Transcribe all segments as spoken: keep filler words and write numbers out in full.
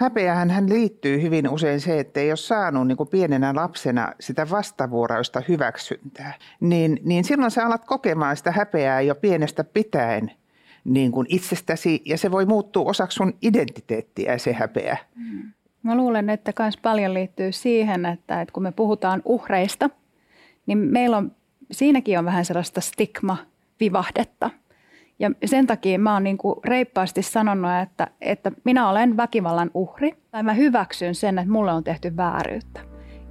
Häpeähän hän liittyy hyvin usein se, että ei ole saanut niin kuin pienenä lapsena sitä vastavuoroista hyväksyntää. Niin, niin silloin sä alat kokemaan sitä häpeää jo pienestä pitäen niin kuin itsestäsi, ja se voi muuttua osaksi sun identiteettiä se häpeä. Mä luulen, että myös paljon liittyy siihen, että, että kun me puhutaan uhreista, niin meillä on, siinäkin on vähän sellaista stigma-vivahdetta. Ja sen takia mä oon niin kuin reippaasti sanonut, että, että minä olen väkivallan uhri. Tai mä hyväksyn sen, että mulle on tehty vääryyttä.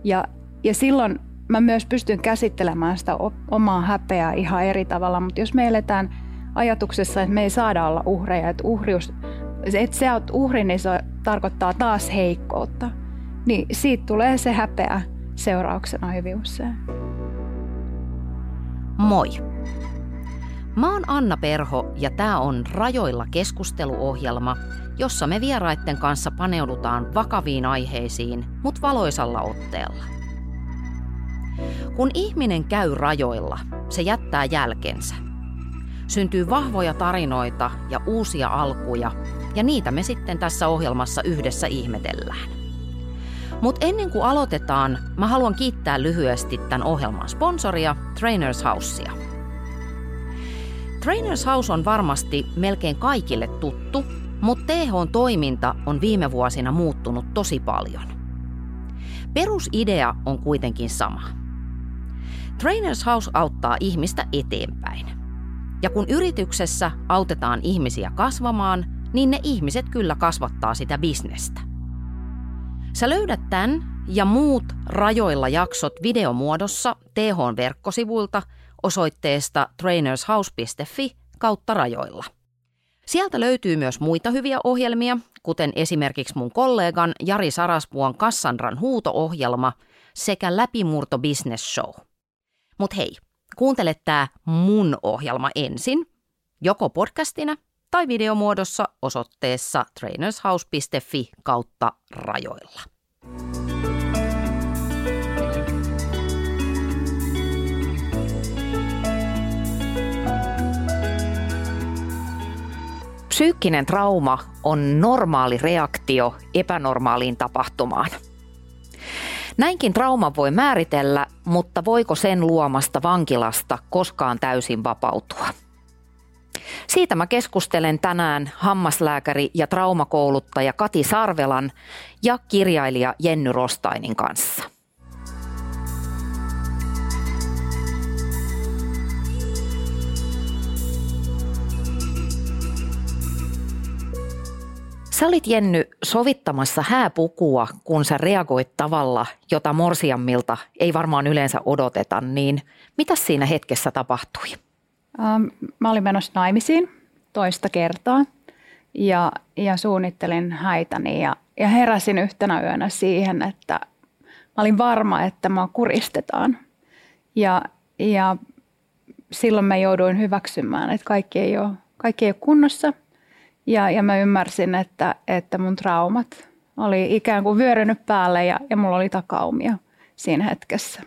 Ja, ja silloin mä myös pystyn käsittelemään sitä omaa häpeää ihan eri tavalla. Mutta jos me eletään ajatuksessa, että me ei saada olla uhreja, että uhrius, että sä oot uhri, niin se tarkoittaa taas heikkoutta. Niin siitä tulee se häpeä seurauksena hyvin usein. Moi! Mä oon Anna Perho ja tää on Rajoilla keskusteluohjelma, jossa me vieraitten kanssa paneudutaan vakaviin aiheisiin, mut valoisalla otteella. Kun ihminen käy rajoilla, se jättää jälkensä. Syntyy vahvoja tarinoita ja uusia alkuja, ja niitä me sitten tässä ohjelmassa yhdessä ihmetellään. Mut ennen kuin aloitetaan, mä haluan kiittää lyhyesti tämän ohjelman sponsoria, Trainers Housea. Trainers House on varmasti melkein kaikille tuttu, mutta T H:n toiminta on viime vuosina muuttunut tosi paljon. Perusidea on kuitenkin sama. Trainers House auttaa ihmistä eteenpäin. Ja kun yrityksessä autetaan ihmisiä kasvamaan, niin ne ihmiset kyllä kasvattaa sitä bisnestä. Sä löydät tämän ja muut rajoilla jaksot videomuodossa T H:n verkkosivuilta osoitteesta trainershouse piste fi kautta rajoilla. Sieltä löytyy myös muita hyviä ohjelmia, kuten esimerkiksi mun kollegan Jari Sarasvuon Kassandran huuto-ohjelma sekä Läpimurto Business Show. Mut hei, kuuntele tää mun ohjelma ensin, joko podcastina tai videomuodossa osoitteessa trainershouse piste fi kautta rajoilla. Psyykkinen trauma on normaali reaktio epänormaaliin tapahtumaan. Näinkin trauma voi määritellä, mutta voiko sen luomasta vankilasta koskaan täysin vapautua? Siitä mä keskustelen tänään hammaslääkäri ja traumakouluttaja Kati Sarvelan ja kirjailija Jenni Rostainen kanssa. Sä olit, Jenny, sovittamassa hääpukua, kun sä reagoit tavalla, jota morsiammilta ei varmaan yleensä odoteta, niin mitä siinä hetkessä tapahtui? Ähm, mä olin menossa naimisiin toista kertaa ja, ja suunnittelin häitäni ja, ja heräsin yhtenä yönä siihen, että mä olin varma, että mä kuristetaan. Ja, ja silloin mä jouduin hyväksymään, että kaikki ei ole, kaikki ei ole kunnossa. Ja, ja mä ymmärsin, että, että mun traumat oli ikään kuin vyörynyt päälle ja, ja mulla oli takaumia siinä hetkessä.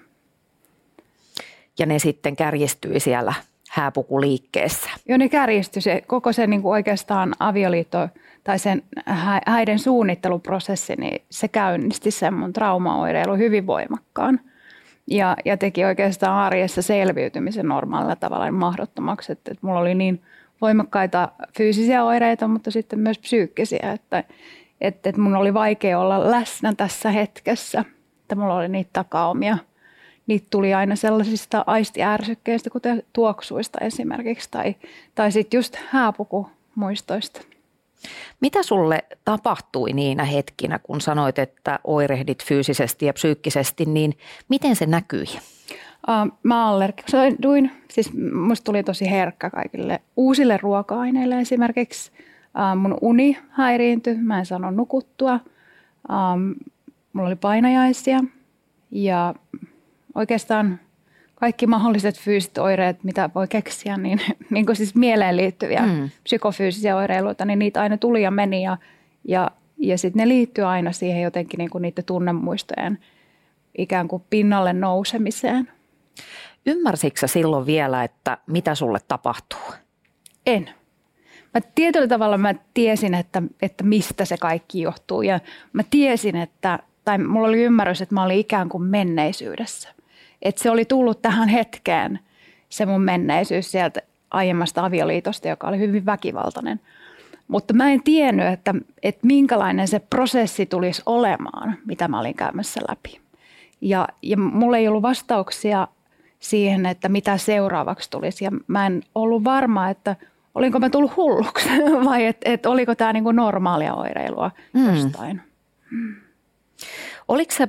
Ja ne sitten kärjistyi siellä hääpukuliikkeessä. Joo, ne kärjistyi. Se, koko se niin kuin oikeastaan avioliitto tai sen hä, häiden suunnitteluprosessi, niin se käynnisti sen mun traumaoireilu hyvin voimakkaan. Ja, ja teki oikeastaan arjessa selviytymisen normaalilla tavalla mahdottomaksi, että, että mulla oli niin voimakkaita fyysisiä oireita, mutta sitten myös psyykkisiä, että, että, että mun oli vaikea olla läsnä tässä hetkessä, että mulla oli niitä takaumia. Niitä tuli aina sellaisista aistiärsykkeistä, kuten tuoksuista esimerkiksi, tai, tai sitten just hääpukumuistoista. Mitä sulle tapahtui niinä hetkinä, kun sanoit, että oirehdit fyysisesti ja psyykkisesti, niin miten se näkyi? Mä allergisoiduin, siis musta tuli tosi herkkä kaikille uusille ruoka-aineille esimerkiksi. Mun uni häiriintyi, mä en saanut nukuttua, mulla oli painajaisia ja oikeastaan kaikki mahdolliset fyysiset oireet, mitä voi keksiä, niin, niin kuin siis mieleen liittyviä mm. psykofyysisiä oireiluita, niin niitä aina tuli ja meni ja, ja, ja sitten ne liittyy aina siihen jotenkin niin kuin niiden tunnemuistojen ikään kuin pinnalle nousemiseen. Ymmärsitkö silloin vielä, että mitä sulle tapahtuu? En. mä tietyllä tavalla mä tiesin, että, että mistä se kaikki johtuu. Ja mä tiesin, että, tai mulla oli ymmärrys, että mä olin ikään kuin menneisyydessä. Että se oli tullut tähän hetkeen, se mun menneisyys sieltä aiemmasta avioliitosta, joka oli hyvin väkivaltainen. Mutta mä en tiennyt, että, että minkälainen se prosessi tulisi olemaan, mitä mä olin käymässä läpi. Ja, ja mulla ei ollut vastauksia siihen, että mitä seuraavaksi tulisi. Ja mä en ollut varma, että olinko mä tullut hulluksi vai että et oliko tämä niinku normaalia oireilua mm. jostain. Mm. Oliko sä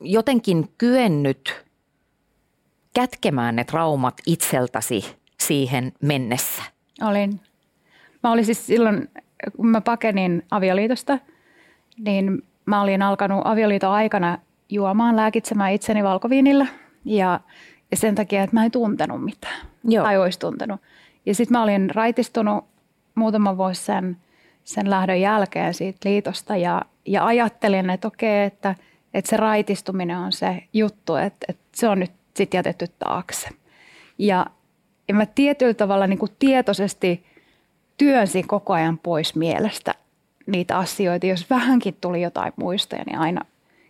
jotenkin kyennyt kätkemään ne traumat itseltäsi siihen mennessä? Olin. Mä olin siis silloin, kun mä pakenin avioliitosta, niin mä olin alkanut avioliiton aikana juomaan, lääkitsemään itseni valkoviinillä ja, ja sen takia, että mä en tuntenut mitään. Joo. Tai olisi tuntenut. Ja sitten mä olin raitistunut muutama vuosi sen, sen lähdön jälkeen siitä liitosta ja, ja ajattelin, että okei, että, että se raitistuminen on se juttu, että, että se on nyt sitten jätetty taakse. Ja, ja mä tietyllä tavalla niin kuin tietoisesti työnsin koko ajan pois mielestä niitä asioita. Jos vähänkin tuli jotain muistoja, niin aina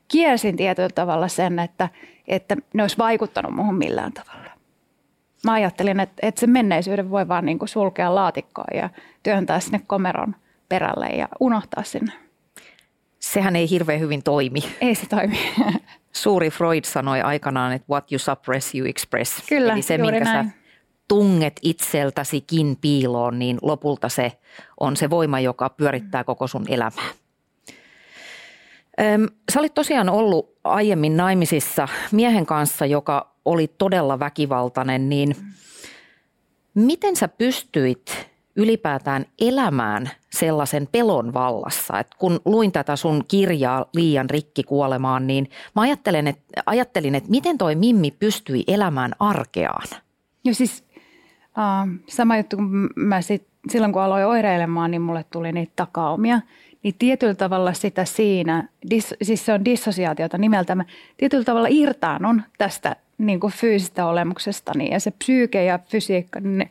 kielsin tietyllä tavalla sen, että, että ne olisi vaikuttanut muuhun millään tavalla. Mä ajattelin, että, että se menneisyyden voi vaan niin kuin sulkea laatikkoon ja työntää sinne komeron perälle ja unohtaa sinne. Sehän ei hirveän hyvin toimi. Ei se toimi. Suuri Freud sanoi aikanaan, että what you suppress, you express. Kyllä, eli se, minkä näin. Sä tunget itseltäsikin piiloon, niin lopulta se on se voima, joka pyörittää koko sun elämää. Öm, sä olit tosiaan ollut aiemmin naimisissa miehen kanssa, joka oli todella väkivaltainen, niin miten sä pystyit ylipäätään elämään sellaisen pelon vallassa? Et kun luin tätä sun kirjaa Liian rikki kuolemaan, niin mä ajattelin, että, ajattelin, että miten toi Mimmi pystyi elämään arkeaan? Joo siis äh, sama juttu, kun mä sit, silloin kun aloin oireilemaan, niin mulle tuli niitä takaumia. Niin tietyllä tavalla sitä siinä, dis, siis se on dissosiaatiota nimeltä, mä tietyllä tavalla irtaanun tästä niin kuin fyysistä olemuksestani ja se psyyke ja fysiikka, ne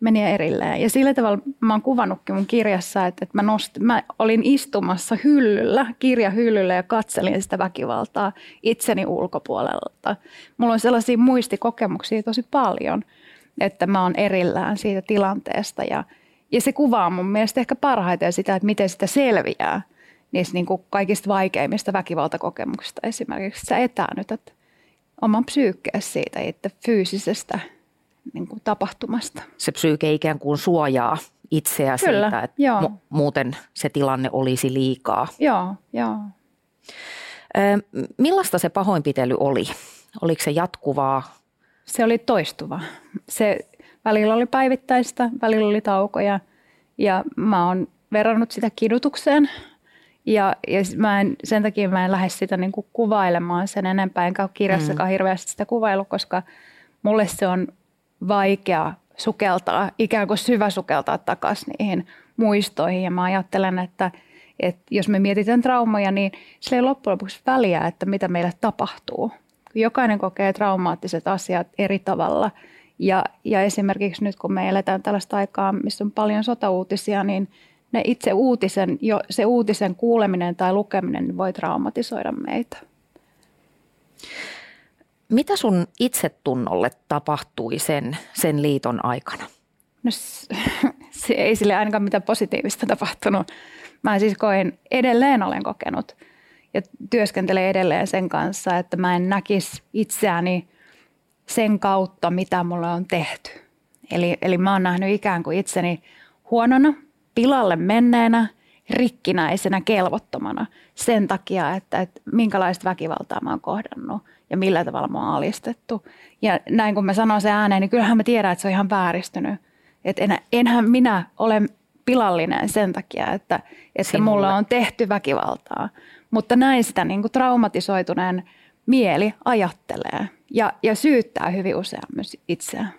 meni erilleen. Ja sillä tavalla mä oon kuvannutkin mun kirjassa, että, että mä, nost, mä olin istumassa hyllyllä, kirjahyllyllä ja katselin sitä väkivaltaa itseni ulkopuolelta. Mulla on sellaisia muistikokemuksia tosi paljon, että mä oon erillään siitä tilanteesta ja Ja se kuvaa mun mielestä ehkä parhaiten sitä, että miten sitä selviää niistä niin kuin kaikista vaikeimmista väkivaltakokemuksista. Esimerkiksi sä etäännytät oman psyykkeesi siitä itse fyysisestä niin kuin tapahtumasta. Se psyyke ikään kuin suojaa itseä Kyllä, siitä, että mu- muuten se tilanne olisi liikaa. Joo, joo. Ö, millaista se pahoinpitely oli? Oliko se jatkuvaa? Se oli toistuvaa. Se Välillä oli päivittäistä, välillä oli taukoja ja mä oon verrannut sitä kidutukseen ja, ja mä en, sen takia mä en lähde sitä niin kuin kuvailemaan sen enempää, enkä ole kirjassakaan mm. hirveästi sitä kuvailu, koska mulle se on vaikea sukeltaa, ikään kuin syvä sukeltaa takaisin niihin muistoihin ja mä ajattelen, että, että jos me mietitään traumoja, niin sillä ei loppujen lopuksi väliä, että mitä meille tapahtuu. Jokainen kokee traumaattiset asiat eri tavalla. Ja, ja esimerkiksi nyt, kun me eletään tällaista aikaa, missä on paljon sotauutisia, niin ne itse uutisen, jo se uutisen kuuleminen tai lukeminen voi traumatisoida meitä. Mitä sun itsetunnolle tapahtui sen, sen liiton aikana? No se ei sille ainakaan mitään positiivista tapahtunut. Mä siis koen, edelleen olen kokenut ja työskentelen edelleen sen kanssa, että mä en näkisi itseäni sen kautta, mitä mulle on tehty. Eli, eli mä oon nähnyt ikään kuin itseni huonona, pilalle menneenä, rikkinäisenä, kelvottomana sen takia, että, että minkälaista väkivaltaa mä oon kohdannut ja millä tavalla mä oon alistettu. Ja näin kun mä sanon sen ääneen, niin kyllähän mä tiedän, että se on ihan vääristynyt. Että en, enhän minä ole pilallinen sen takia, että, että mulla on tehty väkivaltaa. Mutta näin sitä niin kuin traumatisoituneen mieli ajattelee. Ja, ja syyttää hyvin usein myös itseään.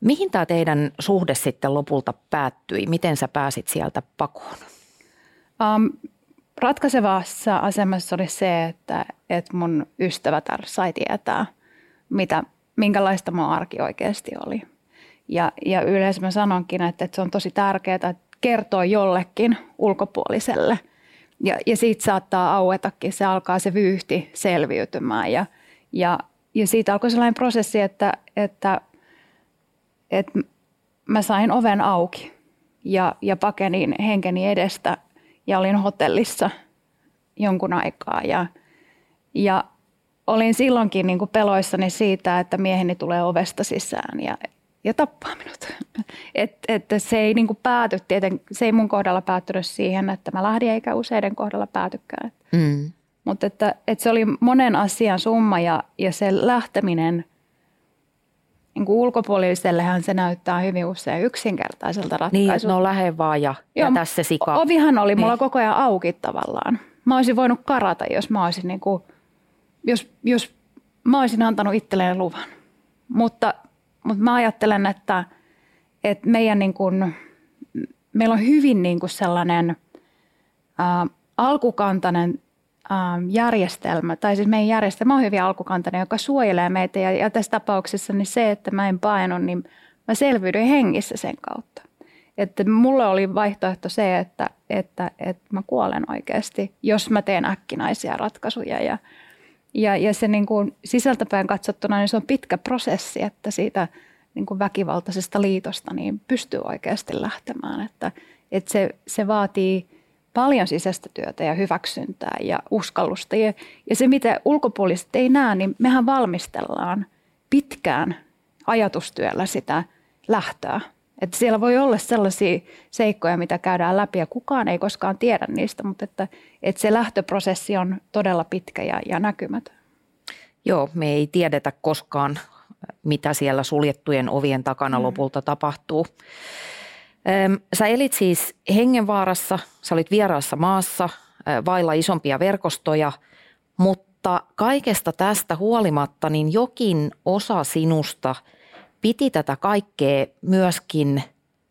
Mihin tämä teidän suhde sitten lopulta päättyi? Miten sä pääsit sieltä pakoon? Um, ratkaisevassa asemassa oli se, että, että mun ystävät sai tietää, mitä, minkälaista mun arki oikeasti oli. Ja, ja yleensä mä sanonkin, että, että se on tosi tärkeää kertoa jollekin ulkopuoliselle. Ja, ja siitä saattaa auetakin, se alkaa se vyyhti selviytymään. Ja, ja, ja siitä alkoi sellainen prosessi, että, että, että mä sain oven auki ja, ja pakenin henkeni edestä ja olin hotellissa jonkun aikaa. Ja, ja olin silloinkin niin kuin peloissani siitä, että mieheni tulee ovesta sisään ja, ja tappaa minut. Et, et se, ei niin kuin pääty, tieten, se ei mun kohdalla päättynyt siihen, että mä lähdin eikä useiden kohdalla päätykään. Mm. Mutta että, että se oli monen asian summa ja, ja se lähteminen niin kuin ulkopuolisellehan se näyttää hyvin usein yksinkertaiselta ratkaisulta. Niin, no lähde vaan ja, ja, ja tässä sika. Ovihan oli mulla niin. Koko ajan auki tavallaan. Mä olisin voinut karata, jos mä olisin, niin kuin, jos, jos mä olisin antanut itselleen luvan. Mutta, mutta mä ajattelen, että, että meidän niin kuin, meillä on hyvin niin kuin sellainen ää, alkukantainen ää, järjestelmä, tai siis meidän järjestelmä on hyvin alkukantainen, joka suojelee meitä. Ja, ja tässä tapauksessa niin se, että mä en painu, niin mä selviydyin hengissä sen kautta. Että mulle oli vaihtoehto se, että, että, että mä kuolen oikeasti, jos mä teen äkkinäisiä ratkaisuja. Ja, ja, ja se niin kuin sisältäpäin katsottuna niin se on pitkä prosessi, että siitä niin kuin väkivaltaisesta liitosta niin pystyy oikeasti lähtemään. Että, että se, se vaatii paljon sisäistä työtä ja hyväksyntää ja uskallusta. Ja, ja se, mitä ulkopuoliset ei näe, niin mehän valmistellaan pitkään ajatustyöllä sitä lähtöä. Että siellä voi olla sellaisia seikkoja, mitä käydään läpi ja kukaan ei koskaan tiedä niistä, mutta että, että se lähtöprosessi on todella pitkä ja, ja näkymätön. Joo, me ei tiedetä koskaan, mitä siellä suljettujen ovien takana mm. lopulta tapahtuu. Sä elit siis hengenvaarassa, sä olit vieraassa maassa, vailla isompia verkostoja, mutta kaikesta tästä huolimatta niin jokin osa sinusta piti tätä kaikkea myöskin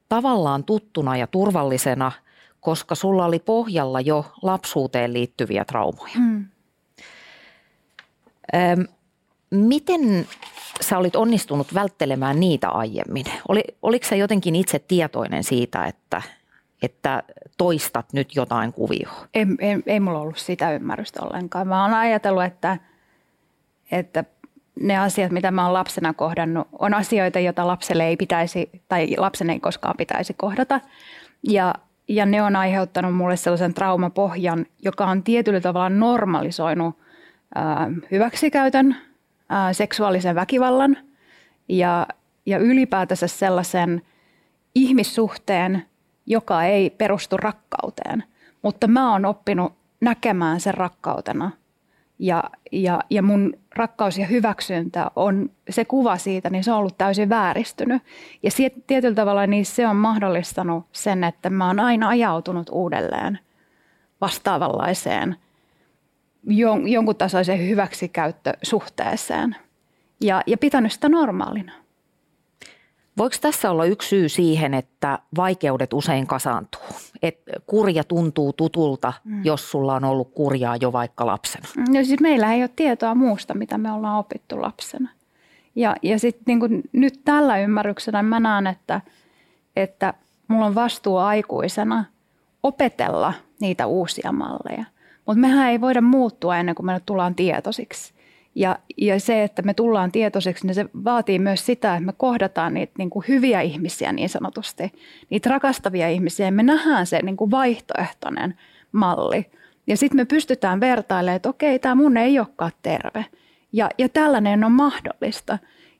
tavallaan tuttuna ja turvallisena, koska sulla oli pohjalla jo lapsuuteen liittyviä traumoja. Mm. Öm, miten sä olit onnistunut välttelemään niitä aiemmin? Oli, oliko sä jotenkin itse tietoinen siitä, että, että toistat nyt jotain kuvioa? Ei, ei, ei mulla ollut sitä ymmärrystä ollenkaan. Mä oon ajatellut, että... että ne asiat, mitä mä oon lapsena kohdannut, on asioita, joita lapselle ei pitäisi tai lapsen ei koskaan pitäisi kohdata. Ja, ja ne on aiheuttanut mulle sellaisen traumapohjan, joka on tietyllä tavalla normalisoinut ää, hyväksikäytön, ää, seksuaalisen väkivallan ja, ja ylipäätänsä sellaisen ihmissuhteen, joka ei perustu rakkauteen. Mutta mä oon oppinut näkemään sen rakkautena. Ja, ja, ja mun rakkaus ja hyväksyntä on, se kuva siitä, niin se on ollut täysin vääristynyt. Ja siet, tietyllä tavalla niin se on mahdollistanut sen, että mä oon aina ajautunut uudelleen vastaavanlaiseen jon, jonkun tasoiseen hyväksikäyttösuhteeseen ja, ja pitänyt sitä normaalina. Voiko tässä olla yksi syy siihen, että vaikeudet usein kasaantuu? Että kurja tuntuu tutulta, mm. jos sulla on ollut kurjaa jo vaikka lapsena. No siis meillä ei ole tietoa muusta, mitä me ollaan opittu lapsena. Ja, ja sitten niin nyt tällä ymmärryksenä mä näen, että, että mulla on vastuu aikuisena opetella niitä uusia malleja. Mutta mehän ei voida muuttua ennen kuin me tullaan tietoisiksi. Ja, ja se, että me tullaan tietoisiksi, niin se vaatii myös sitä, että me kohdataan niitä niin kuin hyviä ihmisiä niin sanotusti, niitä rakastavia ihmisiä, ja me nähdään se niin kuin vaihtoehtoinen malli. Ja sitten me pystytään vertailemaan, että okei, tämä mun ei olekaan terve. Ja, ja tällainen on mahdollista.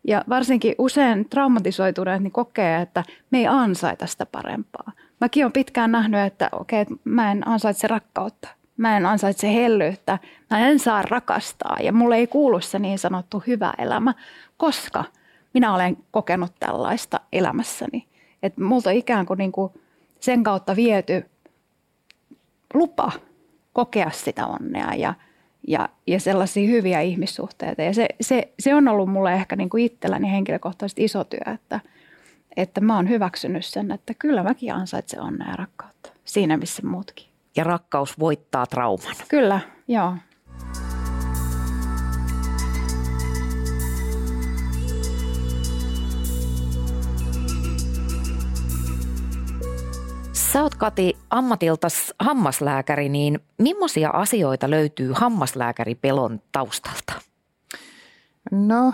Ja varsinkin usein traumatisoituneet niin kokee, että me ei ansaita sitä parempaa. Mäkin olen pitkään nähnyt, että okei, mä en ansaitse rakkautta. Mä en ansaitse hellyyttä, mä en saa rakastaa ja mulle ei kuulu se niin sanottu hyvä elämä, koska minä olen kokenut tällaista elämässäni. Että multa ikään kuin, niin kuin sen kautta viety lupa kokea sitä onnea ja, ja, ja sellaisia hyviä ihmissuhteita. Ja se, se, se on ollut mulle ehkä niin kuin itselläni henkilökohtaisesti iso työ, että, että mä oon hyväksynyt sen, että kyllä mäkin ansaitsen onnea ja rakkautta siinä missä muutkin. Ja rakkaus voittaa trauman. Kyllä, joo. Sä oot, Kati, ammatiltas hammaslääkäri, niin millaisia asioita löytyy hammaslääkäripelon taustalta? No,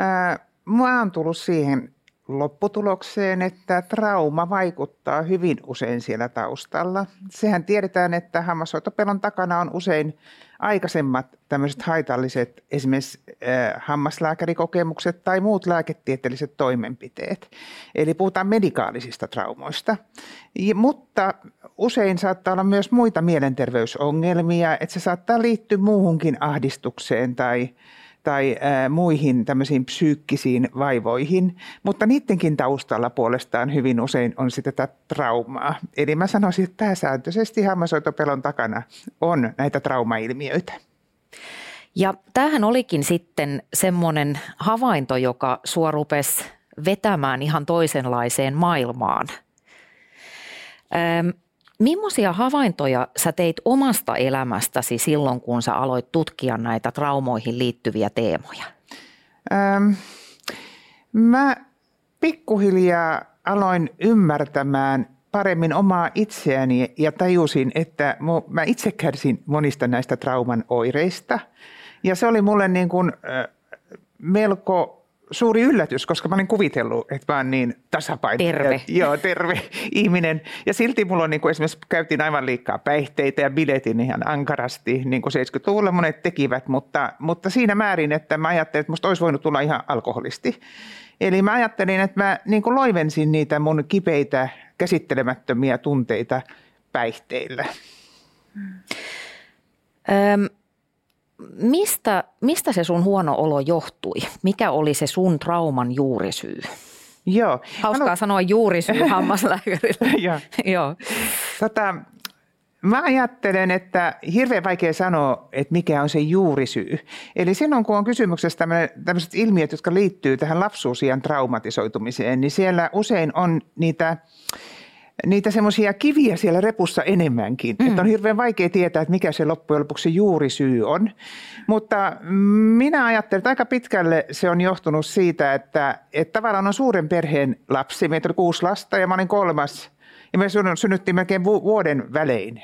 äh, mä oon tullut siihen lopputulokseen, että trauma vaikuttaa hyvin usein siellä taustalla. Sehän tiedetään, että hammashoitopelon takana on usein aikaisemmat tämmöiset haitalliset esimerkiksi äh, hammaslääkärikokemukset tai muut lääketieteelliset toimenpiteet. Eli puhutaan medikaalisista traumoista, ja, mutta usein saattaa olla myös muita mielenterveysongelmia, että se saattaa liittyä muuhunkin ahdistukseen tai tai ä, muihin tämmöisiin psyykkisiin vaivoihin, mutta niidenkin taustalla puolestaan hyvin usein on sitä tätä traumaa. Eli mä sanoisin, että pääsääntöisesti hammashoitopelon takana on näitä traumailmiöitä. Ja tämähän olikin sitten semmoinen havainto, joka sua rupesi vetämään ihan toisenlaiseen maailmaan. Ähm, Millaisia havaintoja sä teit omasta elämästäsi silloin, kun sä aloit tutkia näitä traumoihin liittyviä teemoja? Ähm, mä pikkuhiljaa aloin ymmärtämään paremmin omaa itseäni ja tajusin, että mä itse kärsin monista näistä trauman oireista. Ja se oli mulle niin kuin melko suuri yllätys, koska mä olin kuvitellut, että mä oon niin tasapainoinen. Terve. Joo, terve ihminen. Ja silti mulla on niin kuin esimerkiksi käytiin aivan liikaa päihteitä ja biletin ihan ankarasti, niin kuin seitsemänkymmentäluvulla monet tekivät, mutta, mutta siinä määrin, että mä ajattelin, että musta olisi voinut tulla ihan alkoholisti. Eli mä ajattelin, että mä niin kuin loivensin niitä mun kipeitä, käsittelemättömiä tunteita päihteillä. Öm. Mistä, mistä se sun huono olo johtui? Mikä oli se sun trauman juurisyy? Joo. Hauskaa no... sanoa juurisyy hammaslääkärille. Joo. Joo. Tota, mä ajattelen, että hirveän vaikea sanoa, että mikä on se juurisyy. Eli silloin, kun on kysymyksessä tämmöiset ilmiöt, jotka liittyy tähän lapsuusiän traumatisoitumiseen, niin siellä usein on niitä... Niitä semmoisia kiviä siellä repussa enemmänkin. Mm. Että on hirveän vaikea tietää, että mikä se loppujen lopuksi juurisyy on. Mutta minä ajattelen, että aika pitkälle se on johtunut siitä, että, että tavallaan on suuren perheen lapsi. Meitä oli kuusi lasta ja mä olin kolmas. Ja me synnyttiin melkein vuoden välein.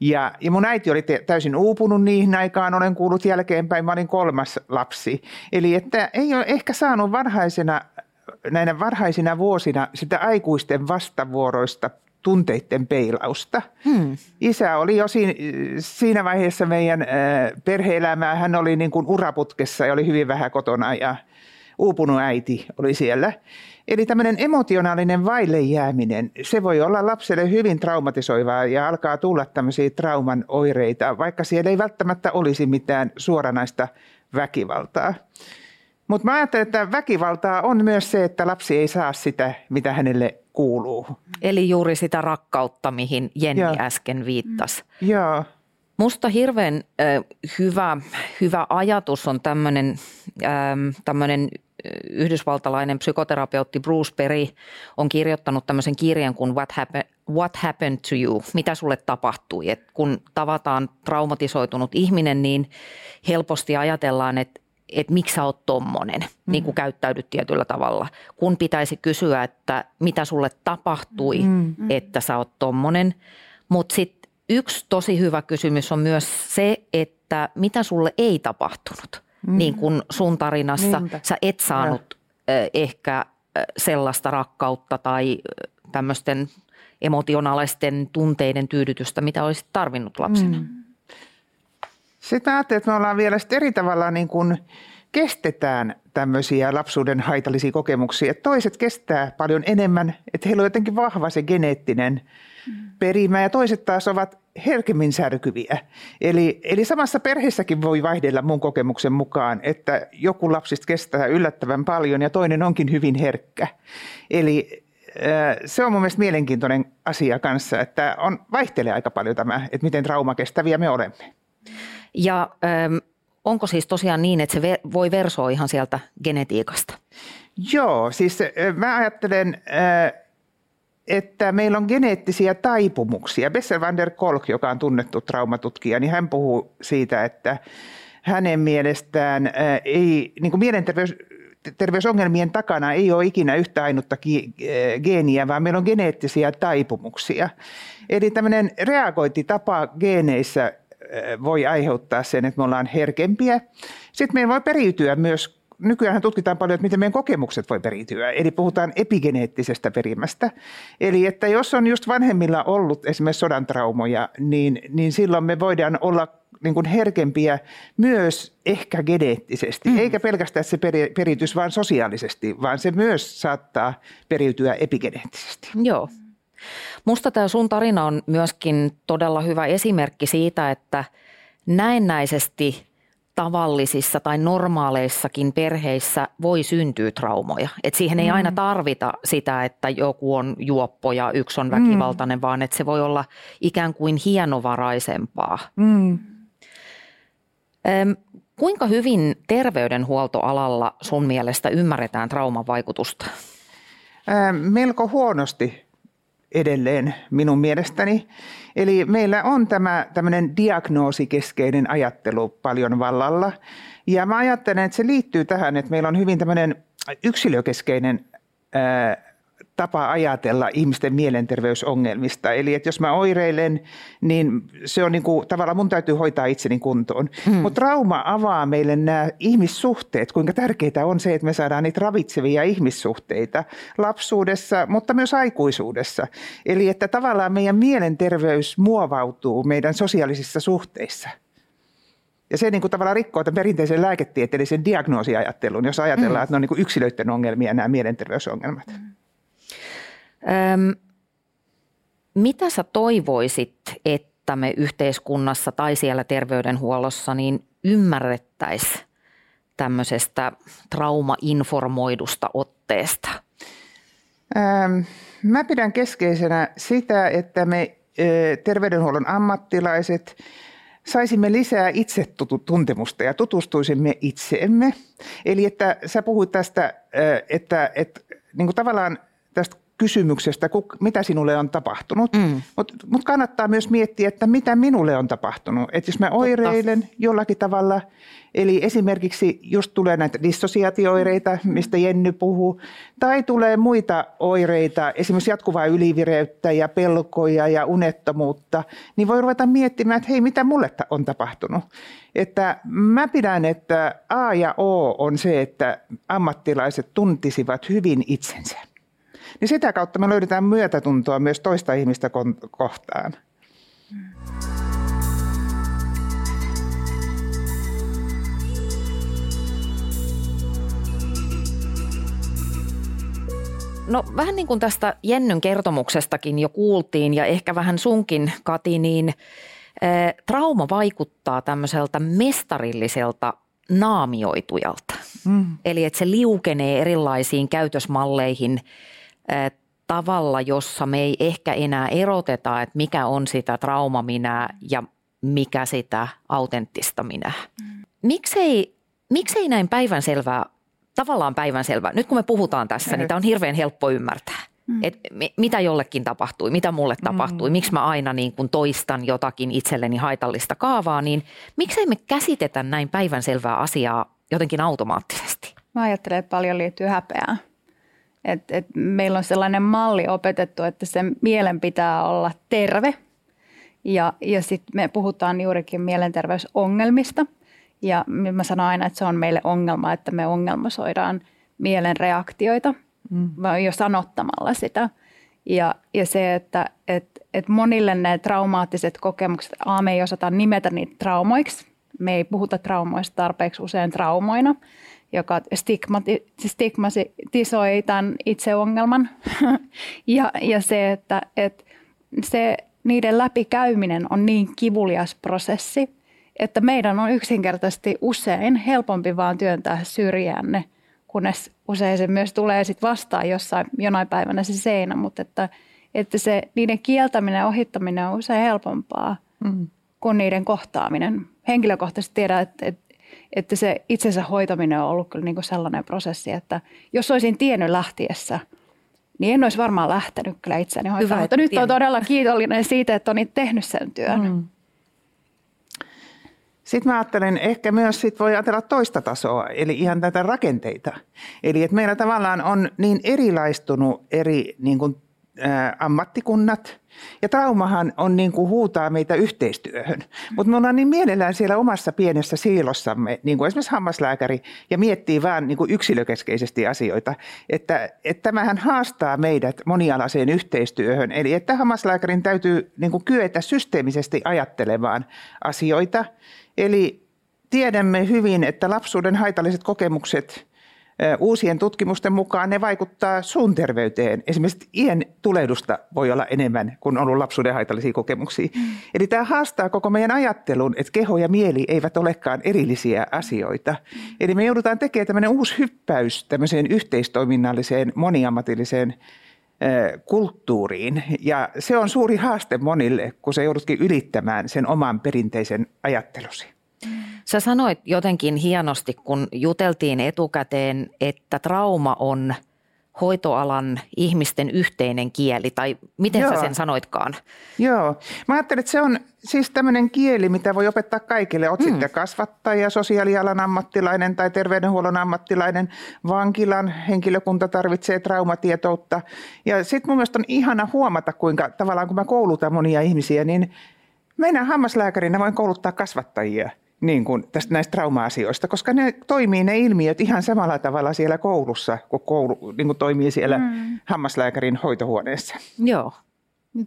Ja, ja mun äiti oli te, täysin uupunut niihin aikaan, olen kuullut jälkeenpäin, mä olin kolmas lapsi. Eli että ei ole ehkä saanut varhaisena... näinä varhaisina vuosina sitä aikuisten vastavuoroista tunteiden peilausta. Hmm. Isä oli jo siinä vaiheessa meidän perhe-elämää. Hän oli niin kuin uraputkessa ja oli hyvin vähän kotona ja uupunut äiti oli siellä. Eli tämmöinen emotionaalinen vaille jääminen, se voi olla lapselle hyvin traumatisoivaa ja alkaa tulla tämmöisiä trauman oireita, vaikka siellä ei välttämättä olisi mitään suoranaista väkivaltaa. Mutta mä ajattelen, että väkivaltaa on myös se, että lapsi ei saa sitä, mitä hänelle kuuluu. Eli juuri sitä rakkautta, mihin Jenni Joo. äsken viittasi. Joo. Musta hirveän äh, hyvä, hyvä ajatus on tämmöinen äh, yhdysvaltalainen psykoterapeutti Bruce Perry on kirjoittanut tämmöisen kirjan kuin What Happen, What Happened to You, mitä sulle tapahtui. Et kun tavataan traumatisoitunut ihminen, niin helposti ajatellaan, että että miksi sä oot tommonen, mm. niin kuin käyttäydyt tietyllä tavalla, kun pitäisi kysyä, että mitä sulle tapahtui, mm. että sä oot tommonen. Mutta sitten yksi tosi hyvä kysymys on myös se, että mitä sulle ei tapahtunut, mm. niin kuin sun tarinassa. Niinpä. Sä et saanut ja. ehkä sellaista rakkautta tai tämmöisten emotionaalisten tunteiden tyydytystä, mitä olisit tarvinnut lapsena. Mm. Sitten ajattelin, että me ollaan vielä eri tavalla niin kuin kestetään tämmöisiä lapsuuden haitallisia kokemuksia. Että toiset kestää paljon enemmän, että heillä on jotenkin vahva se geneettinen mm. perimä ja toiset taas ovat herkemmin särkyviä. Eli, eli samassa perheessäkin voi vaihdella mun kokemuksen mukaan, että joku lapsista kestää yllättävän paljon ja toinen onkin hyvin herkkä. Eli se on mun mielestä mielenkiintoinen asia kanssa, että on, vaihtelee aika paljon tämä, että miten traumakestäviä me olemme. Ja äm, onko siis tosiaan niin, että se ve- voi versoa ihan sieltä genetiikasta? Joo, siis äh, mä ajattelen, äh, että meillä on geneettisiä taipumuksia. Bessel van der Kolk, joka on tunnettu traumatutkija, niin hän puhuu siitä, että hänen mielestään äh, ei, niin kuin mielenterveys... terveysongelmien takana ei ole ikinä yhtä ainutta geeniä, vaan meillä on geneettisiä taipumuksia. Eli tämmöinen reagointitapa geeneissä voi aiheuttaa sen, että me ollaan herkempiä. Sitten meillä voi periytyä myös, nykyään tutkitaan paljon, että miten meidän kokemukset voi periytyä, eli puhutaan epigeneettisestä perimästä. Eli että jos on just vanhemmilla ollut esimerkiksi sodan traumoja, niin, niin silloin me voidaan olla niin kuin herkempiä myös ehkä geneettisesti, mm. eikä pelkästään se peri- peritys vaan sosiaalisesti, vaan se myös saattaa periytyä epigeneettisesti. Joo. Musta tämä sun tarina on myöskin todella hyvä esimerkki siitä, että näennäisesti tavallisissa tai normaaleissakin perheissä voi syntyä traumoja. Et siihen ei mm. aina tarvita sitä, että joku on juoppo ja yksi on väkivaltainen, mm. vaan että se voi olla ikään kuin hienovaraisempaa. Mm. Öm, kuinka hyvin terveydenhuoltoalalla sun mielestä ymmärretään trauman vaikutusta? Ähm, melko huonosti. Edelleen minun mielestäni. Eli meillä on tämä tämmöinen diagnoosikeskeinen ajattelu paljon vallalla. Ja mä ajattelen, että se liittyy tähän, että meillä on hyvin tämmöinen yksilökeskeinen ää, tapa ajatella ihmisten mielenterveysongelmista. Eli että jos mä oireilen, niin se on niin kuin, tavallaan mun täytyy hoitaa itseni kuntoon. Hmm. Mutta trauma avaa meille nämä ihmissuhteet, kuinka tärkeää on se, että me saadaan niitä ravitsevia ihmissuhteita lapsuudessa, mutta myös aikuisuudessa. Eli että tavallaan meidän mielenterveys muovautuu meidän sosiaalisissa suhteissa. Ja se niin kuin tavallaan rikkoo tämän perinteisen lääketieteellisen diagnoosiajattelun, jos ajatellaan, hmm. että ne on niin kuin yksilöiden ongelmia nämä mielenterveysongelmat. Hmm. Öm, mitä sä toivoisit, että me yhteiskunnassa tai siellä terveydenhuollossa niin ymmärrettäisiin tämmöisestä traumainformoidusta otteesta? Öm, mä pidän keskeisenä sitä, että me ö, terveydenhuollon ammattilaiset saisimme lisää itsetuntemusta ja tutustuisimme itseemme. Eli että sä puhuit tästä, ö, että et, niin kuin tavallaan tästä kysymyksestä, mitä sinulle on tapahtunut, mm. mutta mut kannattaa myös miettiä, että mitä minulle on tapahtunut. Et jos mä oireilen Totta. jollakin tavalla, eli esimerkiksi just tulee näitä dissosiaatioireita, mistä Jenni puhuu, tai tulee muita oireita, esimerkiksi jatkuvaa ylivireyttä ja pelkoja ja unettomuutta, niin voi ruveta miettimään, että hei, mitä mulle on tapahtunut. Että mä pidän, että A ja O on se, että ammattilaiset tuntisivat hyvin itsensä. Niin sitä kautta me löydetään myötätuntoa myös toista ihmistä kohtaan. No vähän niin kuin tästä Jennyn kertomuksestakin jo kuultiin ja ehkä vähän sunkin, Kati, niin eh, trauma vaikuttaa tämmöiseltä mestarilliselta naamioitujalta. Mm. Eli että se liukenee erilaisiin käytösmalleihin tavalla, jossa me ei ehkä enää eroteta, että mikä on sitä traumaminää ja mikä sitä autenttista minää. Miksei, miksei näin päivänselvää, tavallaan päivänselvää, nyt kun me puhutaan tässä, niin tämä on hirveän helppo ymmärtää, mm. että mitä jollekin tapahtui, mitä mulle tapahtui, mm. miksi mä aina niin kun toistan jotakin itselleni haitallista kaavaa, niin miksei me käsitetä näin päivänselvää asiaa jotenkin automaattisesti? Mä ajattelen, että paljon liittyy häpeään. Et, et meillä on sellainen malli opetettu, että sen mielen pitää olla terve ja, ja sitten me puhutaan juurikin mielenterveysongelmista ja mä sanon aina, että se on meille ongelma, että me ongelmasoidaan mielen reaktioita mm. jo sanottamalla sitä ja, ja se, että et, et monille ne traumaattiset kokemukset, a, me ei osata nimetä niitä traumoiksi, me ei puhuta traumoista tarpeeksi usein traumoina, joka stigmati, stigmatisoi tämän itseongelman ja, ja se, että, että se, niiden läpikäyminen on niin kivulias prosessi, että meidän on yksinkertaisesti usein helpompi vaan työntää syrjään ne, kunnes usein se myös tulee sit vastaan jossain, jonain päivänä se seinä, mutta että, että se, niiden kieltäminen ja ohittaminen on usein helpompaa mm. kuin niiden kohtaaminen. Henkilökohtaisesti tiedän, että, että Että se itsensä hoitaminen on ollut kyllä niin kuin sellainen prosessi, että jos olisin tiennyt lähtiessä, niin en olisi varmaan lähtenyt kyllä itseäni hoitamaan. Mutta nyt olen todella kiitollinen siitä, että olen tehnyt sen työn. Mm. Sitten mä ajattelen, ehkä myös sit voi ajatella toista tasoa, eli ihan tätä rakenteita. Eli että meillä tavallaan on niin erilaistunut eri niin kuin, ä, ammattikunnat, ja traumahan on niin kuin huutaa meitä yhteistyöhön. Mutta me ollaan niin mielellään siellä omassa pienessä siilossamme, niin kuin esimerkiksi hammaslääkäri, ja miettii vaan niin kuin yksilökeskeisesti asioita. Että, että tämähän haastaa meidät monialaiseen yhteistyöhön. Eli että hammaslääkärin täytyy niin kuin kyetä systeemisesti ajattelemaan asioita. Eli tiedämme hyvin, että lapsuuden haitalliset kokemukset uusien tutkimusten mukaan ne vaikuttaa suun terveyteen. Esimerkiksi iän tulehdusta voi olla enemmän kuin on ollut lapsuuden haitallisia kokemuksia. Mm. Eli tämä haastaa koko meidän ajattelun, että keho ja mieli eivät olekaan erillisiä asioita. Mm. Eli me joudutaan tekemään tämmöinen uusi hyppäys tämmöiseen yhteistoiminnalliseen, moniammatilliseen kulttuuriin. Ja se on suuri haaste monille, kun sä joudutkin ylittämään sen oman perinteisen ajattelusi. Sä sanoit jotenkin hienosti, kun juteltiin etukäteen, että trauma on hoitoalan ihmisten yhteinen kieli, tai miten Joo. sä sen sanoitkaan? Joo. Mä ajattelin, että se on siis tämmöinen kieli, mitä voi opettaa kaikille. Oot sitten mm. kasvattaja, sosiaalialan ammattilainen tai terveydenhuollon ammattilainen. Vankilan henkilökunta tarvitsee traumatietoutta. Ja sitten mun mielestä on ihana huomata, kuinka tavallaan kun mä koulutan monia ihmisiä, niin minä hammaslääkärinä voin kouluttaa kasvattajia. Niin kuin tästä näistä trauma-asioista, koska ne toimii ne ilmiöt ihan samalla tavalla siellä koulussa, kun koulu niin kuin toimii siellä mm. hammaslääkärin hoitohuoneessa. Joo.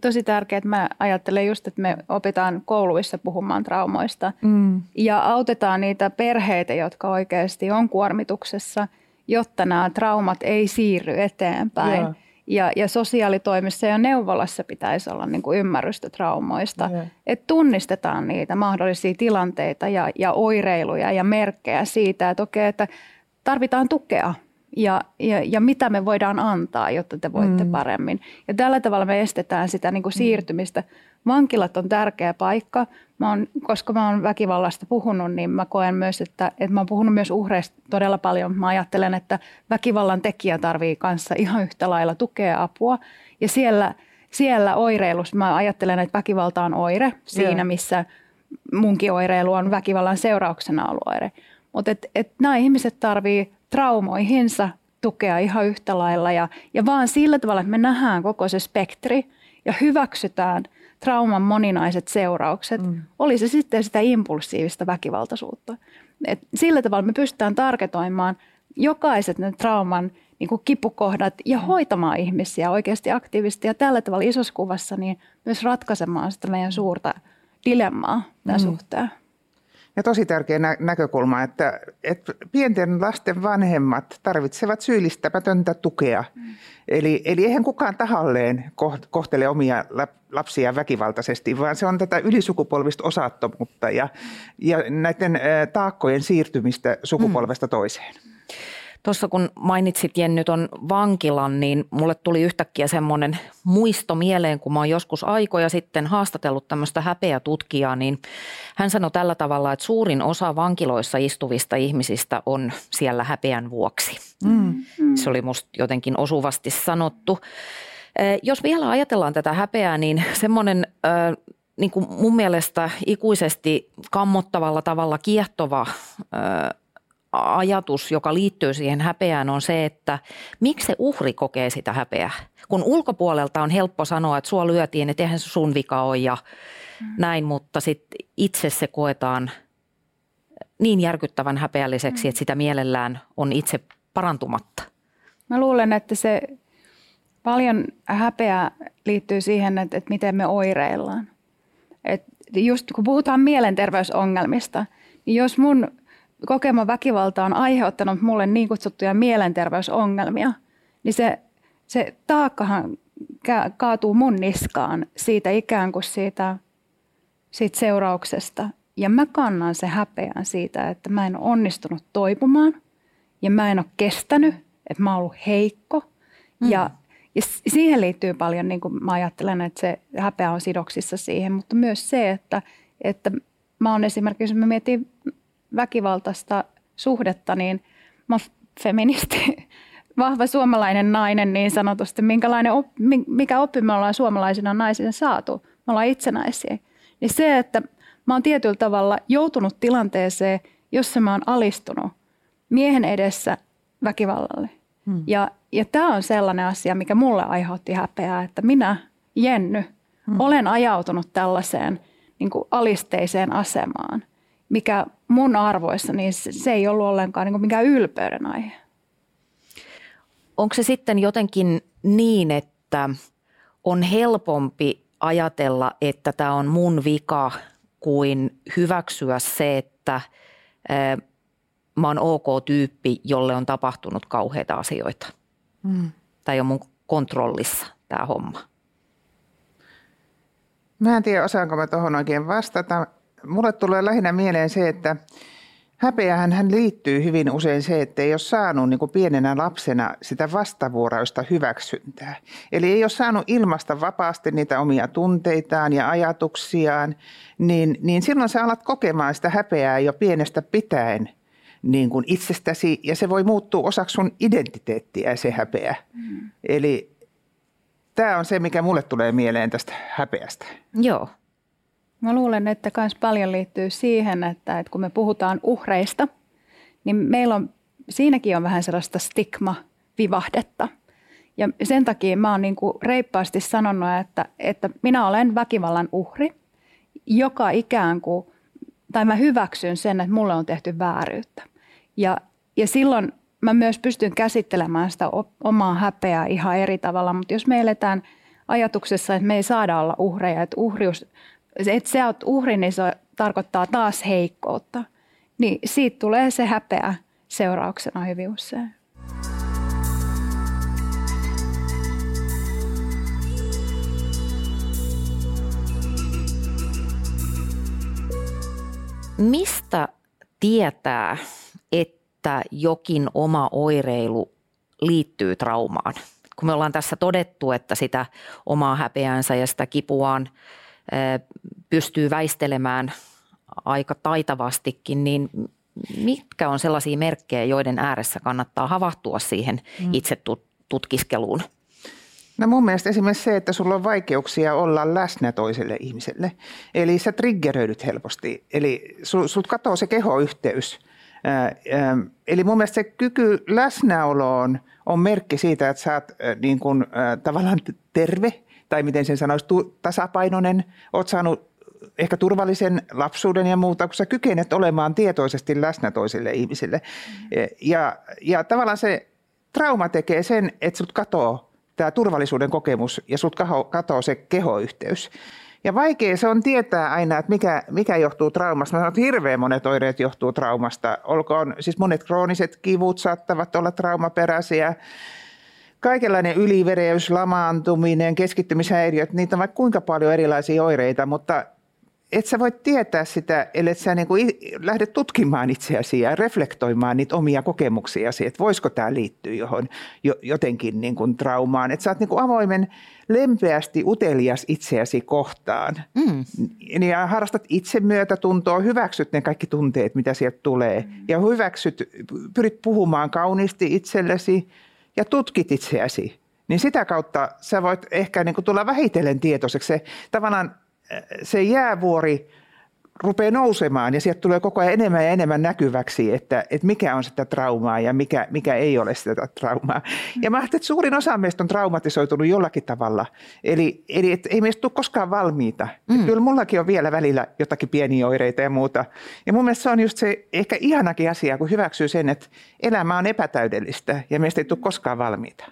Tosi tärkeää, että mä ajattelen just, että me opitaan kouluissa puhumaan traumoista mm. ja autetaan niitä perheitä, jotka oikeasti on kuormituksessa, jotta nämä traumat ei siirry eteenpäin. Joo. Ja, ja sosiaalitoimissa ja neuvolassa pitäisi olla niin kuin ymmärrystä traumoista, yeah. että tunnistetaan niitä mahdollisia tilanteita ja, ja oireiluja ja merkkejä siitä, että okei, että tarvitaan tukea ja, ja, ja mitä me voidaan antaa, jotta te voitte mm. paremmin. Ja tällä tavalla me estetään sitä niin kuin siirtymistä. Vankilat on tärkeä paikka. Mä oon, koska mä oon väkivallasta puhunut, niin mä koen myös, että, että mä oon puhunut myös uhreista todella paljon. Mä ajattelen, että väkivallan tekijä tarvii kanssa ihan yhtä lailla tukea, apua. Ja siellä, siellä oireilussa mä ajattelen, että väkivalta on oire siinä, missä munkin oireilu on väkivallan seurauksena ollut oire. Mutta et, et nämä ihmiset tarvii traumoihinsa tukea ihan yhtä lailla ja, ja vaan sillä tavalla, että me nähdään koko se spektri ja hyväksytään trauman moninaiset seuraukset, mm. oli se sitten sitä impulsiivista väkivaltaisuutta. Et sillä tavalla me pystytään targetoimaan jokaiset ne trauman niin kuin kipukohdat ja hoitamaan ihmisiä oikeasti aktiivisesti ja tällä tavalla isossa kuvassa niin myös ratkaisemaan sitä meidän suurta dilemmaa tämän mm. suhteen. Ja tosi tärkeä nä- näkökulma, että, että pienten lasten vanhemmat tarvitsevat syyllistämätöntä tukea. Mm. Eli, eli eihän kukaan tahalleen kohtele omia lapsia väkivaltaisesti, vaan se on tätä ylisukupolvista osattomuutta ja, ja näiden taakkojen siirtymistä sukupolvesta mm. toiseen. Tuossa kun mainitsit, Jenni, on vankilan, niin mulle tuli yhtäkkiä semmoinen muisto mieleen, kun mä oon joskus aikoja sitten haastatellut tämmöistä häpeätutkijaa, niin hän sanoi tällä tavalla, että suurin osa vankiloissa istuvista ihmisistä on siellä häpeän vuoksi. Mm. Mm. Se oli musta jotenkin osuvasti sanottu. Jos vielä ajatellaan tätä häpeää, niin semmoinen niin kuin mun mielestä ikuisesti kammottavalla tavalla kiehtova ajatus, joka liittyy siihen häpeään, on se, että miksi se uhri kokee sitä häpeää. Kun ulkopuolelta on helppo sanoa, että sua lyötiin, että eihän se sun vika ole ja mm. näin, mutta sitten itse se koetaan niin järkyttävän häpeälliseksi, mm. että sitä mielellään on itse parantumatta. Mä luulen, että se paljon häpeää liittyy siihen, että, että miten me oireillaan. Et just kun puhutaan mielenterveysongelmista, niin jos mun kokema väkivalta on aiheuttanut mulle niin kutsuttuja mielenterveysongelmia, niin se, se taakkahan kaatuu mun niskaan siitä ikään kuin siitä, siitä seurauksesta. Ja mä kannan se häpeän siitä, että mä en ole onnistunut toipumaan ja mä en ole kestänyt, että mä oon ollut heikko. Mm. Ja, ja siihen liittyy paljon, niin kuin mä ajattelen, että se häpeä on sidoksissa siihen, mutta myös se, että, että mä oon esimerkiksi, jos mä mietin väkivaltaista suhdetta, niin mä oon feministi, vahva suomalainen nainen niin sanotusti, minkälainen op, mikä oppi me ollaan suomalaisina naisina saatu, me ollaan itsenäisiä. Niin se, että mä oon tietyllä tavalla joutunut tilanteeseen, jossa mä oon alistunut miehen edessä väkivallalle. Hmm. Ja, ja tämä on sellainen asia, mikä mulle aiheutti häpeää, että minä, Jenny, hmm. olen ajautunut tällaiseen niin kuin alisteiseen asemaan, mikä mun arvoissa, niin se, se ei ollut ollenkaan niin kuin mikään ylpeyden aihe. Onko se sitten jotenkin niin, että on helpompi ajatella, että tämä on mun vika, kuin hyväksyä se, että ää, mä oon ok-tyyppi, jolle on tapahtunut kauheita asioita? Mm. Tämä ei ole mun kontrollissa, tämä homma. Mä en tiedä, osaanko mä tuohon oikein vastata. Mulle tulee lähinnä mieleen se, että häpeähän hän liittyy hyvin usein se, että ei ole saanut niin kuin pienenä lapsena sitä vastavuoroista hyväksyntää. Eli ei ole saanut ilmaista vapaasti niitä omia tunteitaan ja ajatuksiaan, niin, niin silloin sä alat kokemaan sitä häpeää jo pienestä pitäen niin kuin itsestäsi, ja se voi muuttua osaksi sun identiteettiä se häpeä. Mm. Eli tämä on se, mikä mulle tulee mieleen tästä häpeästä. Joo. Mä luulen, että myös paljon liittyy siihen, että, että kun me puhutaan uhreista, niin meillä on, siinäkin on vähän sellaista stigma-vivahdetta. Ja sen takia mä oon niin kuin reippaasti sanonut, että, että minä olen väkivallan uhri, joka ikään kuin, tai mä hyväksyn sen, että mulle on tehty vääryyttä. Ja, ja silloin mä myös pystyn käsittelemään sitä omaa häpeää ihan eri tavalla, mutta jos me eletään ajatuksessa, että me ei saada olla uhreja, että uhrius... Että sä oot uhri, niin se tarkoittaa taas heikkoutta. Niin siitä tulee se häpeä seurauksena hyvin usein. Mistä tietää, että jokin oma oireilu liittyy traumaan? Kun me ollaan tässä todettu, että sitä omaa häpeäänsä ja sitä kipuaan pystyy väistelemään aika taitavastikin, niin mitkä on sellaisia merkkejä, joiden ääressä kannattaa havahtua siihen itse tutkiskeluun? No mun mielestä esimerkiksi se, että sulla on vaikeuksia olla läsnä toiselle ihmiselle. Eli sä triggeröidyt helposti, eli sul, sul katoo se kehoyhteys. Eli mun mielestä se kyky läsnäoloon on merkki siitä, että sä oot niin kuin, tavallaan terve, tai miten sen sanoisi, tasapainoinen, olet saanut ehkä turvallisen lapsuuden ja muuta, kun sä kykenet olemaan tietoisesti läsnä toisille ihmisille. Ja, ja tavallaan se trauma tekee sen, että sut katoo tämä turvallisuuden kokemus ja sut katoo se kehoyhteys. Ja vaikea se on tietää aina, että mikä, mikä johtuu traumasta. Mä sanon, että hirveän monet oireet johtuu traumasta. Olkoon, siis monet krooniset kivut saattavat olla traumaperäisiä. Kaikenlainen ylivereys, lamaantuminen, keskittymishäiriöt, niitä on vaikka kuinka paljon erilaisia oireita, mutta et sä voi tietää sitä, ellei sä niin kuin lähde tutkimaan itseäsi ja reflektoimaan niitä omia kokemuksiasi, että voisiko tämä liittyä johon, jotenkin niin kuin traumaan. Että sä oot niin kuin avoimen, lempeästi utelias itseäsi kohtaan mm. ja harrastat itsemyötätuntoa, hyväksyt ne kaikki tunteet, mitä sieltä tulee mm. ja hyväksyt, pyrit puhumaan kauniisti itsellesi ja tutkit itseäsi, niin sitä kautta sä voit ehkä niin kuin tulla vähitellen tietoiseksi. Se, tavallaan se jäävuori rupeaa nousemaan ja sieltä tulee koko ajan enemmän ja enemmän näkyväksi, että, että mikä on sitä traumaa ja mikä, mikä ei ole sitä traumaa. Ja mä ajattelin, että suurin osa meistä on traumatisoitunut jollakin tavalla. Eli, eli et ei meistä tule koskaan valmiita. Mm. Kyllä mullakin on vielä välillä jotakin pieniä oireita ja muuta. Ja mun mielestä se on just se ehkä ihanakin asia, kun hyväksyy sen, että elämä on epätäydellistä ja meistä ei tule koskaan valmiita.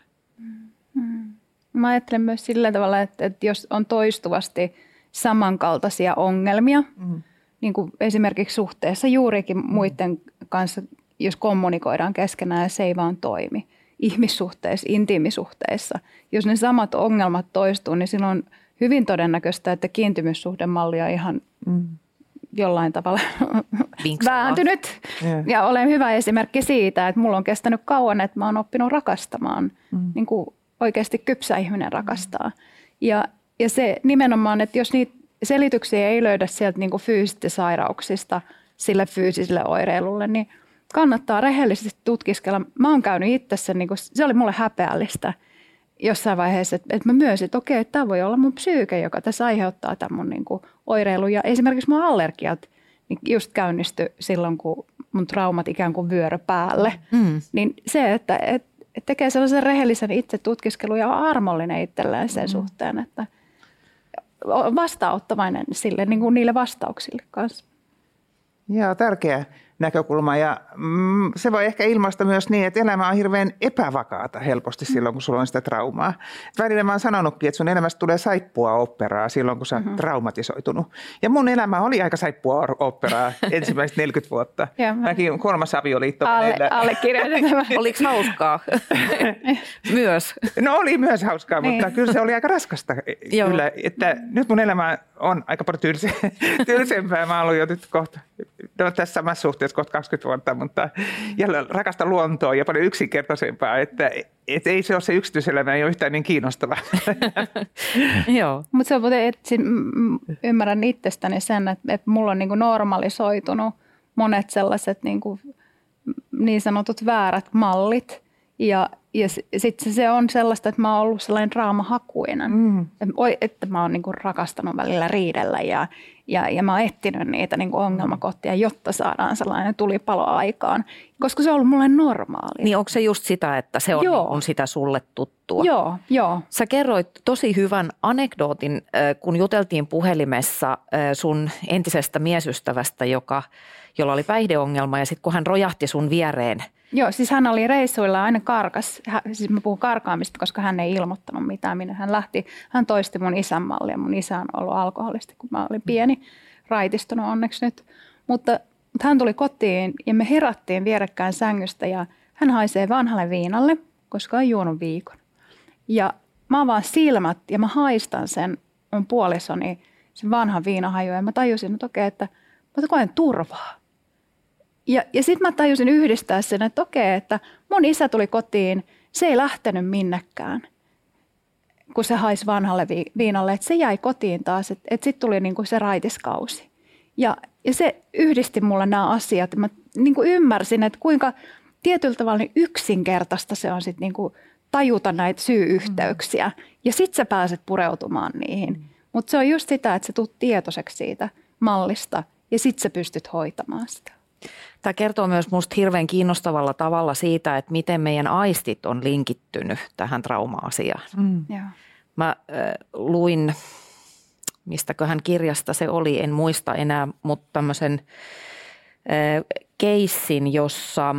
Mm. Mä ajattelen myös sillä tavalla, että, että jos on toistuvasti samankaltaisia ongelmia, mm. niin kuin esimerkiksi suhteessa juurikin muiden kanssa, jos kommunikoidaan keskenään ja se ei vaan toimi. Ihmissuhteissa, intiimisuhteissa. Jos ne samat ongelmat toistuu, niin silloin on hyvin todennäköistä, että kiintymyssuhdemallia ihan mm. jollain tavalla vääntynyt. Yeah. Ja olen hyvä esimerkki siitä, että mulla on kestänyt kauan, että mä oon oppinut rakastamaan. Mm. Niin kuin oikeasti kypsä ihminen rakastaa. Ja, ja se nimenomaan, että jos niitä selityksiä ei löydä sieltä niin kuin fyysistä sairauksista sille fyysiselle oireilulle, niin kannattaa rehellisesti tutkiskella. Mä oon käynyt itse sen, niin kuin, se oli mulle häpeällistä jossain vaiheessa, että, että mä myös, että okei, okay, tämä voi olla mun psyyke, joka tässä aiheuttaa tämän mun niin kuin oireilu ja esimerkiksi mun allergiat niin just käynnistyi silloin, kun mun traumat ikään kuin vyöry päälle. Mm. Niin se, että et, et tekee sellaisen rehellisen itse tutkiskelun ja on armollinen itselleen sen mm. suhteen, että vastaanottavainen sille, niin kuin niille vastauksille kanssa. Joo, tärkeä näkökulma ja mm, se voi ehkä ilmaista myös niin, että elämä on hirveän epävakaata helposti silloin, kun sulla on sitä traumaa. Et välillä mä oon sanonutkin, että sun elämästä tulee saippua operaa silloin, kun sä oot mm-hmm. traumatisoitunut. Ja mun elämä oli aika saippua operaa ensimmäiset neljäkymmentä vuotta. Ja mä... Mäkin kolmas avioliitto. Alle, allekirjoitettava. Oliko hauskaa myös? No oli myös hauskaa, niin. Mutta kyllä se oli aika raskasta. Kyllä, että nyt mun elämä on aika paljon tylsempää. tylsempää. Mä oon jo nyt kohta no, tässä samassa suhteessa. Kohta kaksikymmentä vuotta, mutta jälleen rakasta luontoa ja paljon yksinkertaisempaa, että et ei se ole se yksityiselämä, ei ole yhtään niin kiinnostava. Joo, mutta se on muuten, että ymmärrän itsestäni sen, että, että mulla on niin kuin normalisoitunut monet sellaiset niin kuin niin sanotut väärät mallit ja, ja sitten se on sellaista, että mä oon ollut sellainen draamahakuinen, mm. että, että mä oon niin kuin rakastanut välillä riidellä ja Ja, ja mä oon etsinyt niitä niin kuin ongelmakohtia, jotta saadaan sellainen tulipalo aikaan, koska se on ollut mulle normaalia. Niin onko se just sitä, että se on, on sitä sulle tuttua? Joo, joo. Sä kerroit tosi hyvän anekdootin, kun juteltiin puhelimessa sun entisestä miesystävästä, joka, jolla oli päihdeongelma ja sitten kun hän rojahti sun viereen. Joo, siis hän oli reissuilla aina karkas. Hän, siis mä puhun karkaamista, koska hän ei ilmoittanut mitään, minne hän lähti. Hän toisti mun isän mallia. Mun isä on ollut alkoholisti, kun mä olin pieni. Raitistunut onneksi nyt. Mutta, mutta hän tuli kotiin ja me herättiin vierekkäin sängystä ja hän haisee vanhalle viinalle, koska on juonut viikon. Ja mä avaan silmät ja mä haistan sen mun puolisoni, sen vanhan viinahaju. Ja mä tajusin, että okei, että mä koen turvaa. Ja, ja sitten mä tajusin yhdistää sen, että okei, että mun isä tuli kotiin, se ei lähtenyt minnekään, kun se haisi vanhalle vi- viinalle, että se jäi kotiin taas, että, että sitten tuli niinku se raitiskausi. Ja, ja se yhdisti mulle nämä asiat. Mä niinku ymmärsin, että kuinka tietyllä tavalla niin yksinkertaista se on sit niinku tajuta näitä syy-yhteyksiä, ja sitten sä pääset pureutumaan niihin. Mutta se on just sitä, että sä tulet tietoiseksi siitä mallista, ja sitten sä pystyt hoitamaan sitä. Tämä kertoo myös musta hirveän kiinnostavalla tavalla siitä, että miten meidän aistit on linkittynyt tähän trauma-asiaan. Mm. Mä äh, luin, mistäköhän kirjasta se oli, en muista enää, mutta tämmöisen äh, keissin, jossa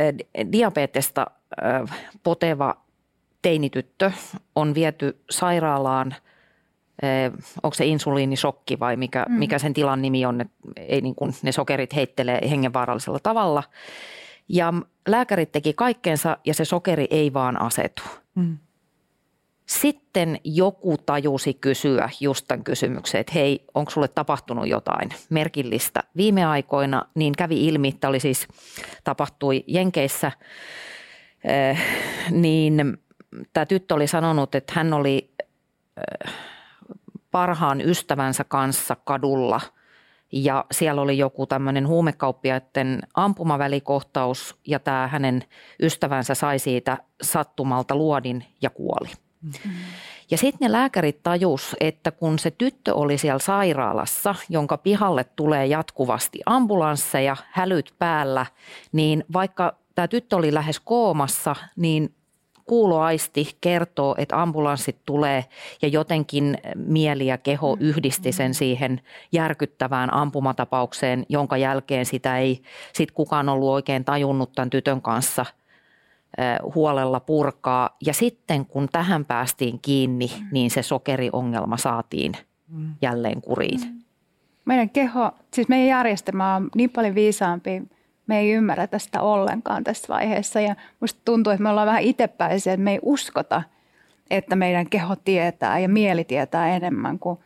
äh, diabetesta äh, poteva teinityttö on viety sairaalaan. Onko se insuliinishokki vai mikä, mm. mikä sen tilan nimi on, että ei niin kuin ne sokerit heittelee hengenvaarallisella tavalla. Ja lääkärit teki kaikkeensa ja se sokeri ei vaan asetu. Mm. Sitten joku tajusi kysyä just tämän kysymyksen, että hei, onko sulle tapahtunut jotain merkillistä viime aikoina, niin kävi ilmi, että oli siis, tapahtui Jenkeissä, eh, niin tämä tyttö oli sanonut, että hän oli... Eh, parhaan ystävänsä kanssa kadulla ja siellä oli joku tämmöinen huumekauppiaiden ampumavälikohtaus ja tämä hänen ystävänsä sai siitä sattumalta luodin ja kuoli. Mm-hmm. Ja sitten ne lääkärit tajus, että kun se tyttö oli siellä sairaalassa, jonka pihalle tulee jatkuvasti ambulansseja, hälyt päällä, niin vaikka tämä tyttö oli lähes koomassa, niin kuuloaisti kertoo, että ambulanssit tulee ja jotenkin mieli ja keho yhdisti sen siihen järkyttävään ampumatapaukseen, jonka jälkeen sitä ei sit kukaan ollut oikein tajunnut tämän tytön kanssa huolella purkaa. Ja sitten kun tähän päästiin kiinni, niin se sokeriongelma saatiin jälleen kuriin. Meidän keho, siis meidän järjestelmä on niin paljon viisaampi. Me ei ymmärretä sitä ollenkaan tässä vaiheessa ja musta tuntuu, että me ollaan vähän itsepäisiä, että me ei uskota, että meidän keho tietää ja mieli tietää enemmän kuin,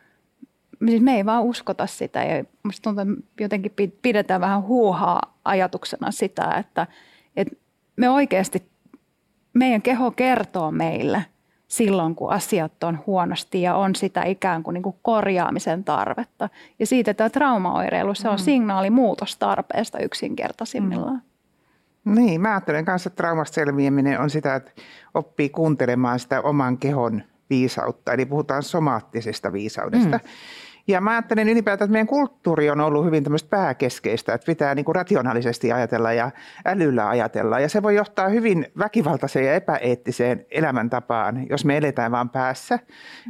siis me ei vaan uskota sitä ja musta tuntuu, että jotenkin pidetään vähän huuhaa ajatuksena sitä, että, että me oikeasti, meidän keho kertoo meille silloin, kun asiat on huonosti ja on sitä ikään kuin, niin kuin korjaamisen tarvetta. Ja siitä tämä traumaoireilu, se on mm. signaali muutostarpeesta yksinkertaisimmillaan. Mm. Niin, mä ajattelen kanssa, että traumasta selviäminen on sitä, että oppii kuuntelemaan sitä oman kehon viisautta, eli puhutaan somaattisesta viisaudesta. Mm. Ja mä ajattelen ylipäätään, että meidän kulttuuri on ollut hyvin tämmöistä pääkeskeistä, että pitää niin kuin rationaalisesti ajatella ja älyllä ajatella. Ja se voi johtaa hyvin väkivaltaiseen ja epäeettiseen elämäntapaan, jos me eletään vaan päässä.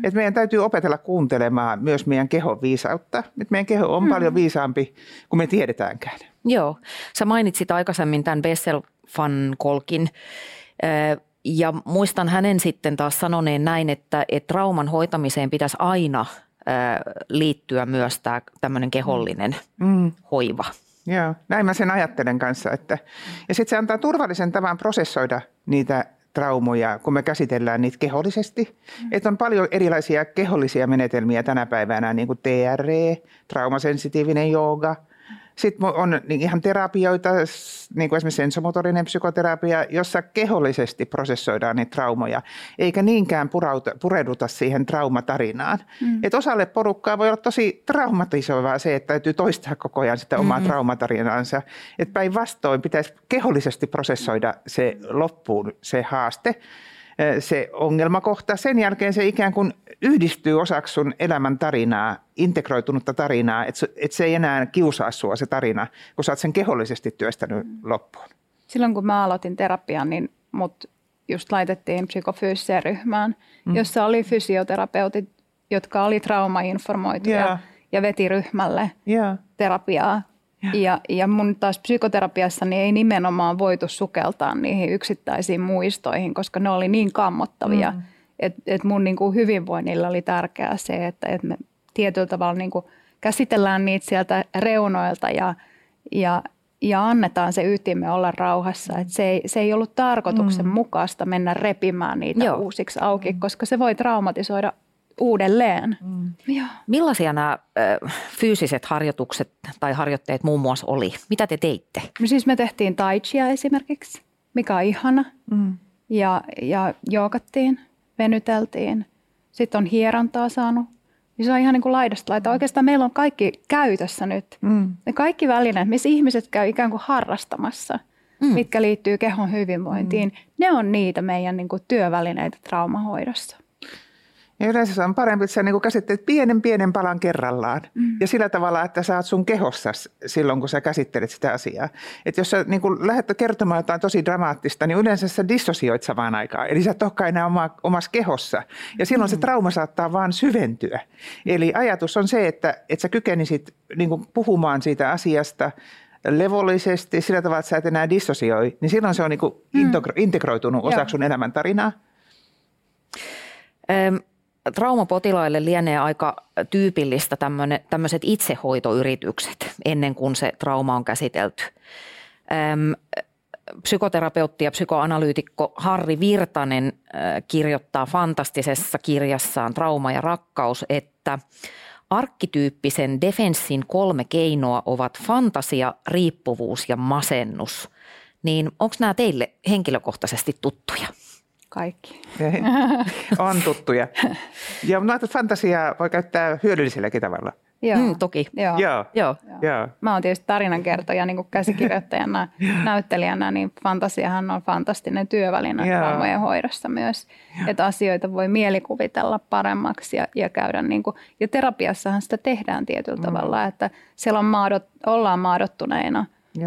Että meidän täytyy opetella kuuntelemaan myös meidän kehon viisautta. Että meidän keho on hmm. paljon viisaampi kuin me tiedetäänkään. Joo. Sä mainitsit aikaisemmin tämän Bessel van Kolkin. Ja muistan hänen sitten taas sanoneen näin, että, että trauman hoitamiseen pitäisi aina liittyä myös tämä tämmöinen kehollinen mm. hoiva. Joo, näin mä sen ajattelen kanssa. Että, ja sitten se antaa turvallisen tavan prosessoida niitä traumoja, kun me käsitellään niitä kehollisesti. Mm. Että on paljon erilaisia kehollisia menetelmiä tänä päivänä, niin kuin T R E, traumasensitiivinen jooga. Sitten on ihan terapioita, niin kuin esimerkiksi sensomotorinen psykoterapia, jossa kehollisesti prosessoidaan niitä traumoja, eikä niinkään purauta, pureuduta siihen traumatarinaan. Mm. Et osalle porukkaa voi olla tosi traumatisoivaa se, että täytyy toistaa koko ajan sitä omaa mm-hmm. traumatarinaansa. Et päinvastoin pitäisi kehollisesti prosessoida se loppuun se haaste, se ongelmakohta. Sen jälkeen se ikään kuin yhdistyy osaksi sun elämän tarinaa, integroitunutta tarinaa, että et se ei enää kiusaa sua se tarina, kun sä oot sen kehollisesti työstänyt loppuun. Silloin kun mä aloitin terapian, niin mut just laitettiin psykofyysiseen ryhmään, mm. jossa oli fysioterapeutit, jotka oli traumainformoituja yeah. ja veti ryhmälle yeah. terapiaa. Ja. Ja, ja mun taas psykoterapiassa niin ei nimenomaan voitu sukeltaa niihin yksittäisiin muistoihin, koska ne oli niin kammottavia, mm. että et mun niin kuin hyvinvoinnilla oli tärkeää se, että et me tietyllä tavalla niin kuin käsitellään niitä sieltä reunoilta ja, ja, ja annetaan se ytimme olla rauhassa. Mm. Et se, ei, se ei ollut tarkoituksenmukaista mm. mennä repimään niitä Joo. uusiksi auki, mm. koska se voi traumatisoida uudelleen. Mm. Millaisia nämä ö, fyysiset harjoitukset tai harjoitteet muun muassa oli? Mitä te teitte? No siis me tehtiin tai chia esimerkiksi, mikä on ihana. Mm. Ja, ja jookattiin, venyteltiin. Sitten on hierontaa saanut. Se on ihan niin kuin laidasta laita. Oikeastaan meillä on kaikki käytössä nyt. Mm. Ne kaikki välineet, missä ihmiset käy ikään kuin harrastamassa, mm. mitkä liittyy kehon hyvinvointiin. Mm. Ne on niitä meidän niin kuin työvälineitä traumahoidossa. Ja yleensä se on parempi, että sä niin käsittelet pienen pienen palan kerrallaan mm. ja sillä tavalla, että sä oot sun kehossasi silloin, kun sä käsittelet sitä asiaa. Että jos sä niin lähdet kertomaan jotain tosi dramaattista, niin yleensä sä dissosioit samaan aikaan. Eli sä et olekaan enää oma, omassa kehossa ja silloin mm. se trauma saattaa vaan syventyä. Eli ajatus on se, että, että sä kykenisit niin puhumaan siitä asiasta levollisesti sillä tavalla, että sä et enää dissosioi. Niin silloin se on niin mm. integroitunut osaksi Joo. sun elämäntarinaa. Um. Traumapotilaille lienee aika tyypillistä tämmöiset itsehoitoyritykset ennen kuin se trauma on käsitelty. Öm, psykoterapeutti ja psykoanalyytikko Harri Virtanen kirjoittaa fantastisessa kirjassaan Trauma ja rakkaus, että arkkityyppisen defenssin kolme keinoa ovat fantasia, riippuvuus ja masennus. Niin onko nämä teille henkilökohtaisesti tuttuja? Kaikki. On tuttuja. Ja noita fantasiaa voi käyttää hyödylliselläkin tavalla. Joo. Mm, toki. Joo. Joo. Joo. Joo. Mä oon tietysti tarinankertoja niin kuin käsikirjoittajana, näyttelijänä, niin fantasiahan on fantastinen työväline traumojen hoidossa myös. Että asioita voi mielikuvitella paremmaksi ja, ja käydä niin kuin, ja terapiassahan sitä tehdään tietyllä mm. tavalla, että siellä on maadot, ollaan maadottuneina,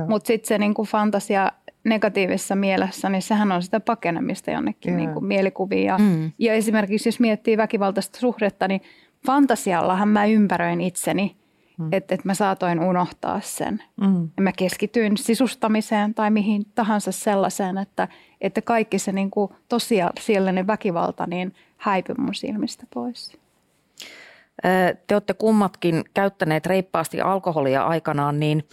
mutta sitten se niin kuin fantasia negatiivisessa mielessä, niin sehän on sitä pakenemista jonnekin niin kuin mielikuviin. Ja, mm. ja esimerkiksi jos miettii väkivaltaista suhdetta, niin fantasiallahan mä ympäröin itseni, mm. että et mä saatoin unohtaa sen. Mm. Mä keskityin sisustamiseen tai mihin tahansa sellaiseen, että, että kaikki se niin kuin tosiasiallinen väkivalta niin häipyi mun silmistä pois. Te olette kummatkin käyttäneet reippaasti alkoholia aikanaan, niin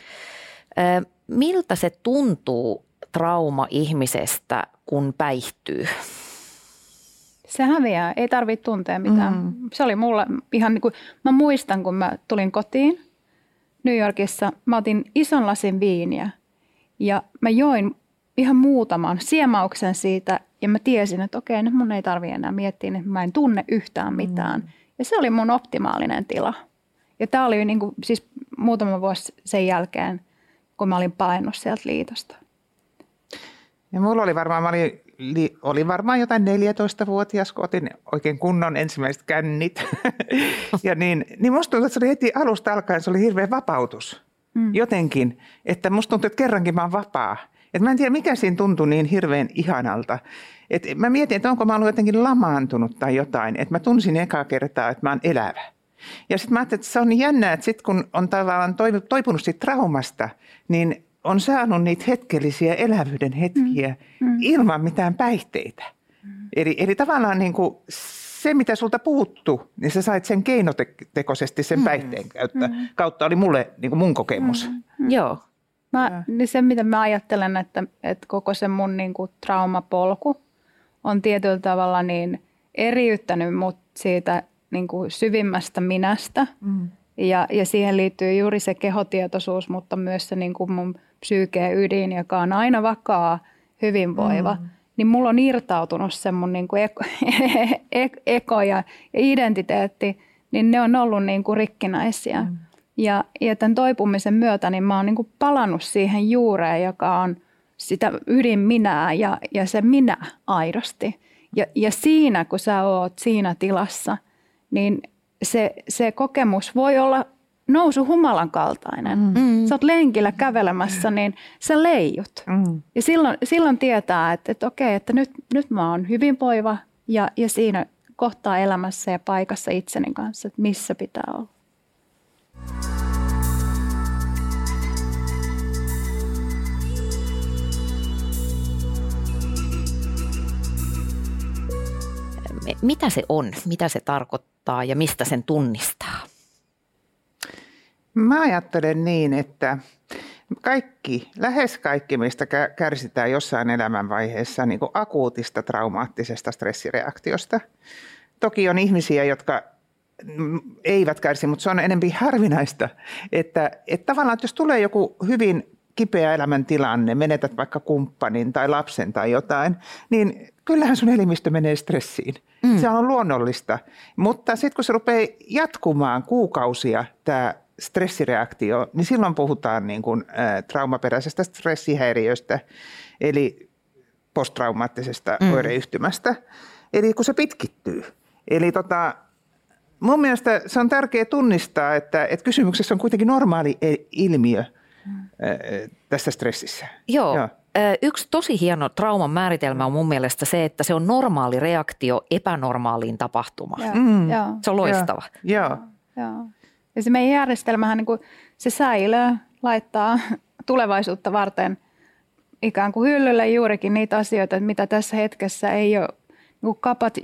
miltä se tuntuu trauma ihmisestä, kun päihtyy? Se häviää. Ei tarvitse tuntea mitään. Mm. Se oli mulla ihan niin kuin, mä muistan, kun mä tulin kotiin New Yorkissa, mä otin ison lasin viiniä ja mä join ihan muutaman siemauksen siitä ja mä tiesin, että okei, nyt mun ei tarvitse enää miettiä, että mä en tunne yhtään mitään. Mm. Ja se oli mun optimaalinen tila. Ja tää oli niin kuin, siis muutama vuosi sen jälkeen, kun mä olin paennut sieltä liitosta. Ja mulla oli varmaan, mä olin li, oli varmaan jotain neljätoistavuotias, kun otin oikein kunnon ensimmäiset kännit. ja niin, niin musta tuntuu, että se oli heti alusta alkaen, se oli hirveä vapautus mm. jotenkin. Että musta tuntuu, että kerrankin mä oon vapaa. Et mä en tiedä, mikä siinä tuntui niin hirveän ihanalta. Et mä mietin, että onko mä ollut jotenkin lamaantunut tai jotain. Et mä tunsin ekaa kertaa, että mä oon elävä. Ja sitten mä ajattelin, että se on niin jännää, että sitten kun on tavallaan toipunut siitä traumasta, niin on saanut niitä hetkellisiä elävyyden hetkiä mm. ilman mitään päihteitä. Mm. Eli, eli tavallaan niin kuin se, mitä sulta puuttu, niin sä sait sen keinotekoisesti sen mm. päihteen käyttä, mm. kautta. Oli mulle niin kuin mun kokemus. Mm. Joo. Mä, niin se, mitä mä ajattelen, että, että koko se mun niin kuin traumapolku on tietyllä tavalla niin eriyttänyt mut siitä niin kuin syvimmästä minästä. Mm. Ja, ja siihen liittyy juuri se kehotietoisuus, mutta myös se niin kuin mun psyykeen ydin, joka on aina vakaa, hyvinvoiva. Mm. Niin mulla on irtautunut se mun niin kuin eko, eko ja identiteetti, niin ne on ollut niin kuin rikkinäisiä. Mm. Ja, ja tämän toipumisen myötä niin mä oon niin kuin palannut siihen juureen, joka on sitä ydin minää ja, ja se minä aidosti. Ja, ja siinä, kun sä oot siinä tilassa, niin se, se kokemus voi olla nousu humalan kaltainen. Mm. Sä oot lenkillä kävelemässä, niin sä leijut. Mm. Ja silloin, silloin tietää, että, että okei, että nyt, nyt mä oon hyvinvoiva ja, ja siinä kohtaa elämässä ja paikassa itseni kanssa, että missä pitää olla. Mitä se on? Mitä se tarkoittaa ja mistä sen tunnistaa? Mä ajattelen niin, että kaikki, lähes kaikki meistä kärsitään jossain elämänvaiheessa niin kuin akuutista traumaattisesta stressireaktiosta. Toki on ihmisiä, jotka eivät kärsi, mutta se on enemmän harvinaista. Että, että tavallaan, että jos tulee joku hyvin kipeä elämäntilanne, menetät vaikka kumppanin tai lapsen tai jotain, niin kyllähän sun elimistö menee stressiin. Mm. Se on luonnollista. Mutta sitten kun se rupeaa jatkumaan kuukausia tämä stressireaktio, niin silloin puhutaan niin kuin, ä, traumaperäisestä stressihäiriöstä, eli posttraumaattisesta mm. oireyhtymästä. Eli kun se pitkittyy. Eli tota, mun mielestä se on tärkeää tunnistaa, että, että kysymyksessä on kuitenkin normaali ilmiö tässä stressissä. Joo. Joo. Yksi tosi hieno trauman määritelmä on mun mielestä se, että se on normaali reaktio epänormaaliin tapahtumaan. Mm. Se on loistava. Joo. Joo. Joo. Ja se meidän järjestelmähän niin kuin se säilöö laittaa tulevaisuutta varten ikään kuin hyllylle juurikin niitä asioita, mitä tässä hetkessä ei ole niin kuin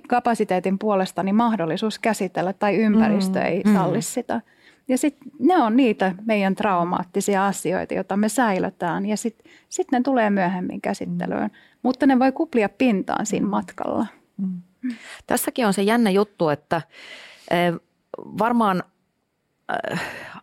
kapasiteetin puolesta niin mahdollisuus käsitellä tai ympäristö mm. ei salli mm. sitä. Ja sitten ne on niitä meidän traumaattisia asioita, joita me säilötään ja sitten sit ne tulee myöhemmin käsittelyyn, mm. mutta ne voi kuplia pintaan siinä matkalla. Mm. Tässäkin on se jännä juttu, että varmaan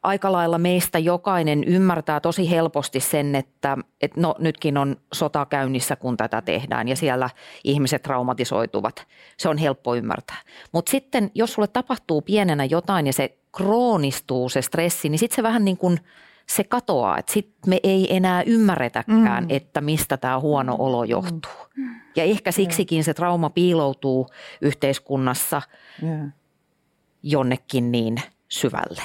aika lailla meistä jokainen ymmärtää tosi helposti sen, että et no, nytkin on sota käynnissä, kun tätä tehdään ja siellä ihmiset traumatisoituvat. Se on helppo ymmärtää. Mutta sitten jos sulle tapahtuu pienenä jotain ja se kroonistuu se stressi, niin sitten se vähän niin kuin se katoaa, että sitten me ei enää ymmärretäkään, mm. että mistä tämä huono olo johtuu. Mm. Ja ehkä siksikin se trauma piiloutuu yhteiskunnassa yeah. jonnekin niin syvälle.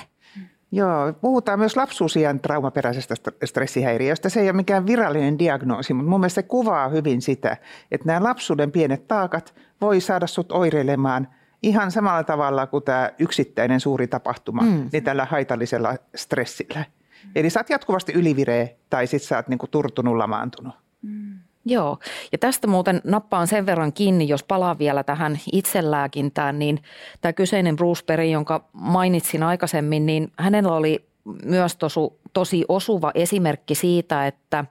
Joo, puhutaan myös lapsuusiän traumaperäisestä stressihäiriöstä. Se ei ole mikään virallinen diagnoosi, mutta mun mielestä se kuvaa hyvin sitä, että nämä lapsuuden pienet taakat voi saada sut oireilemaan ihan samalla tavalla kuin tämä yksittäinen suuri tapahtuma, mm. niin tällä haitallisella stressillä. Mm. Eli sä oot jatkuvasti ylivireä tai sit sä oot niinku turtunut, lamaantunut. Mm. Joo, ja tästä muuten nappaan sen verran kiinni, jos palaan vielä tähän itselääkintään, niin tämä kyseinen Bruce Perry, jonka mainitsin aikaisemmin, niin hänellä oli myös tosu, tosi osuva esimerkki siitä, että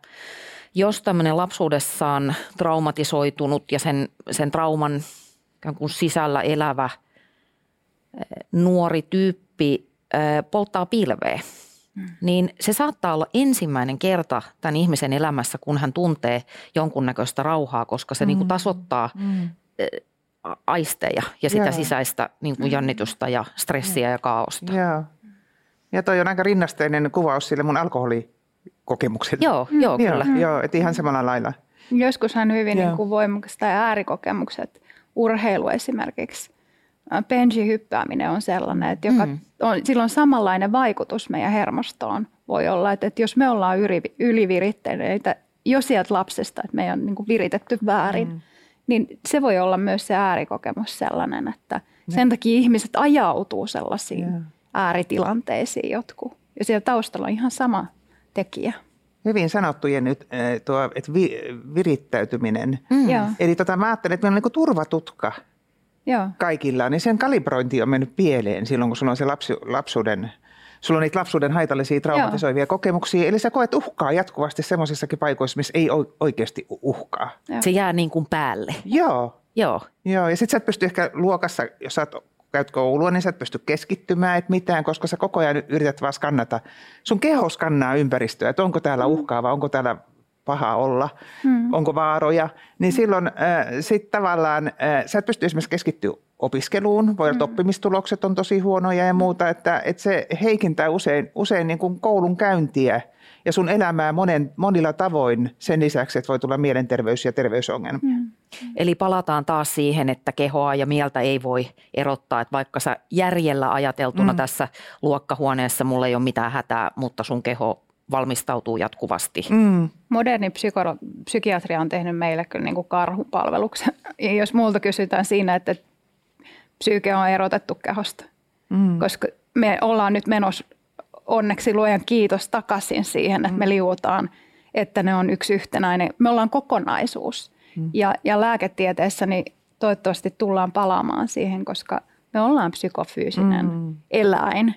jos tämmöinen lapsuudessaan traumatisoitunut ja sen, sen trauman ikään kuin sisällä elävä nuori tyyppi polttaa pilveä, niin se saattaa olla ensimmäinen kerta tämän ihmisen elämässä, kun hän tuntee jonkunnäköistä rauhaa, koska se mm. niin kuin tasoittaa mm. aisteja ja sitä yeah. sisäistä niin kuin jännitystä ja stressiä yeah. ja kaaosta. Yeah. Ja toi on aika rinnasteinen kuvaus sille mun alkoholikokemukselle. Joo, joo mm. kyllä. Joo, että ihan samalla lailla. Joskushan hyvin niin kuin voimakas tai äärikokemukset, urheilu esimerkiksi. Benji-hyppääminen on sellainen, että joka mm. on, sillä on samanlainen vaikutus meidän hermostoon. Voi olla, että, että jos me ollaan yliviritteitä jo sieltä lapsesta, että me on niin kuin viritetty väärin, mm. niin se voi olla myös se äärikokemus sellainen, että sen takia ihmiset ajautuu sellaisiin yeah. ääritilanteisiin jotkut. Ja siellä taustalla on ihan sama tekijä. Hyvin sanottu, Jenni, tuo, että vi, virittäytyminen. Mm. Eli tota, mä ajattelen, että meillä on niin kuin turvatutka. Joo. Kaikilla, niin sen kalibrointi on mennyt pieleen silloin, kun sulla on, se lapsi, lapsuuden, sulla on niitä lapsuuden haitallisia traumatisoivia Joo. kokemuksia. Eli sä koet uhkaa jatkuvasti semmoisissakin paikoissa, missä ei oikeasti uhkaa. Joo. Se jää niin kuin päälle. Joo. Joo. Joo. Ja sit sä et pysty ehkä luokassa, jos sä käyt koulua, niin sä et pysty keskittymään et mitään, koska sä koko ajan yrität vaan skannata. Sun keho skannaa ympäristöä, että onko täällä uhkaa vai onko täällä paha olla, mm. onko vaaroja, niin mm. silloin äh, sit tavallaan äh, sä et pysty esimerkiksi keskittyä opiskeluun, voi olla, että oppimistulokset on tosi huonoja ja muuta, että, että se heikentää usein, usein niin kuin koulun käyntiä ja sun elämää monen, monilla tavoin sen lisäksi, että voi tulla mielenterveys- ja terveysongelma. Mm. Eli palataan taas siihen, että kehoa ja mieltä ei voi erottaa, että vaikka sä järjellä ajateltuna mm. tässä luokkahuoneessa mulla ei ole mitään hätää, mutta sun keho valmistautuu jatkuvasti. Mm. Moderni psyko- psykiatria on tehnyt meille kyllä niin kuin karhupalveluksen. Ja jos multa kysytään siinä, että psyyke on erotettu kehosta, mm. koska me ollaan nyt menossa onneksi luojan kiitos takaisin siihen, että mm. me liuutaan, että ne on yksi yhtenäinen. Me ollaan kokonaisuus mm. ja, ja lääketieteessä niin toivottavasti tullaan palaamaan siihen, koska me ollaan psykofyysinen mm. eläin,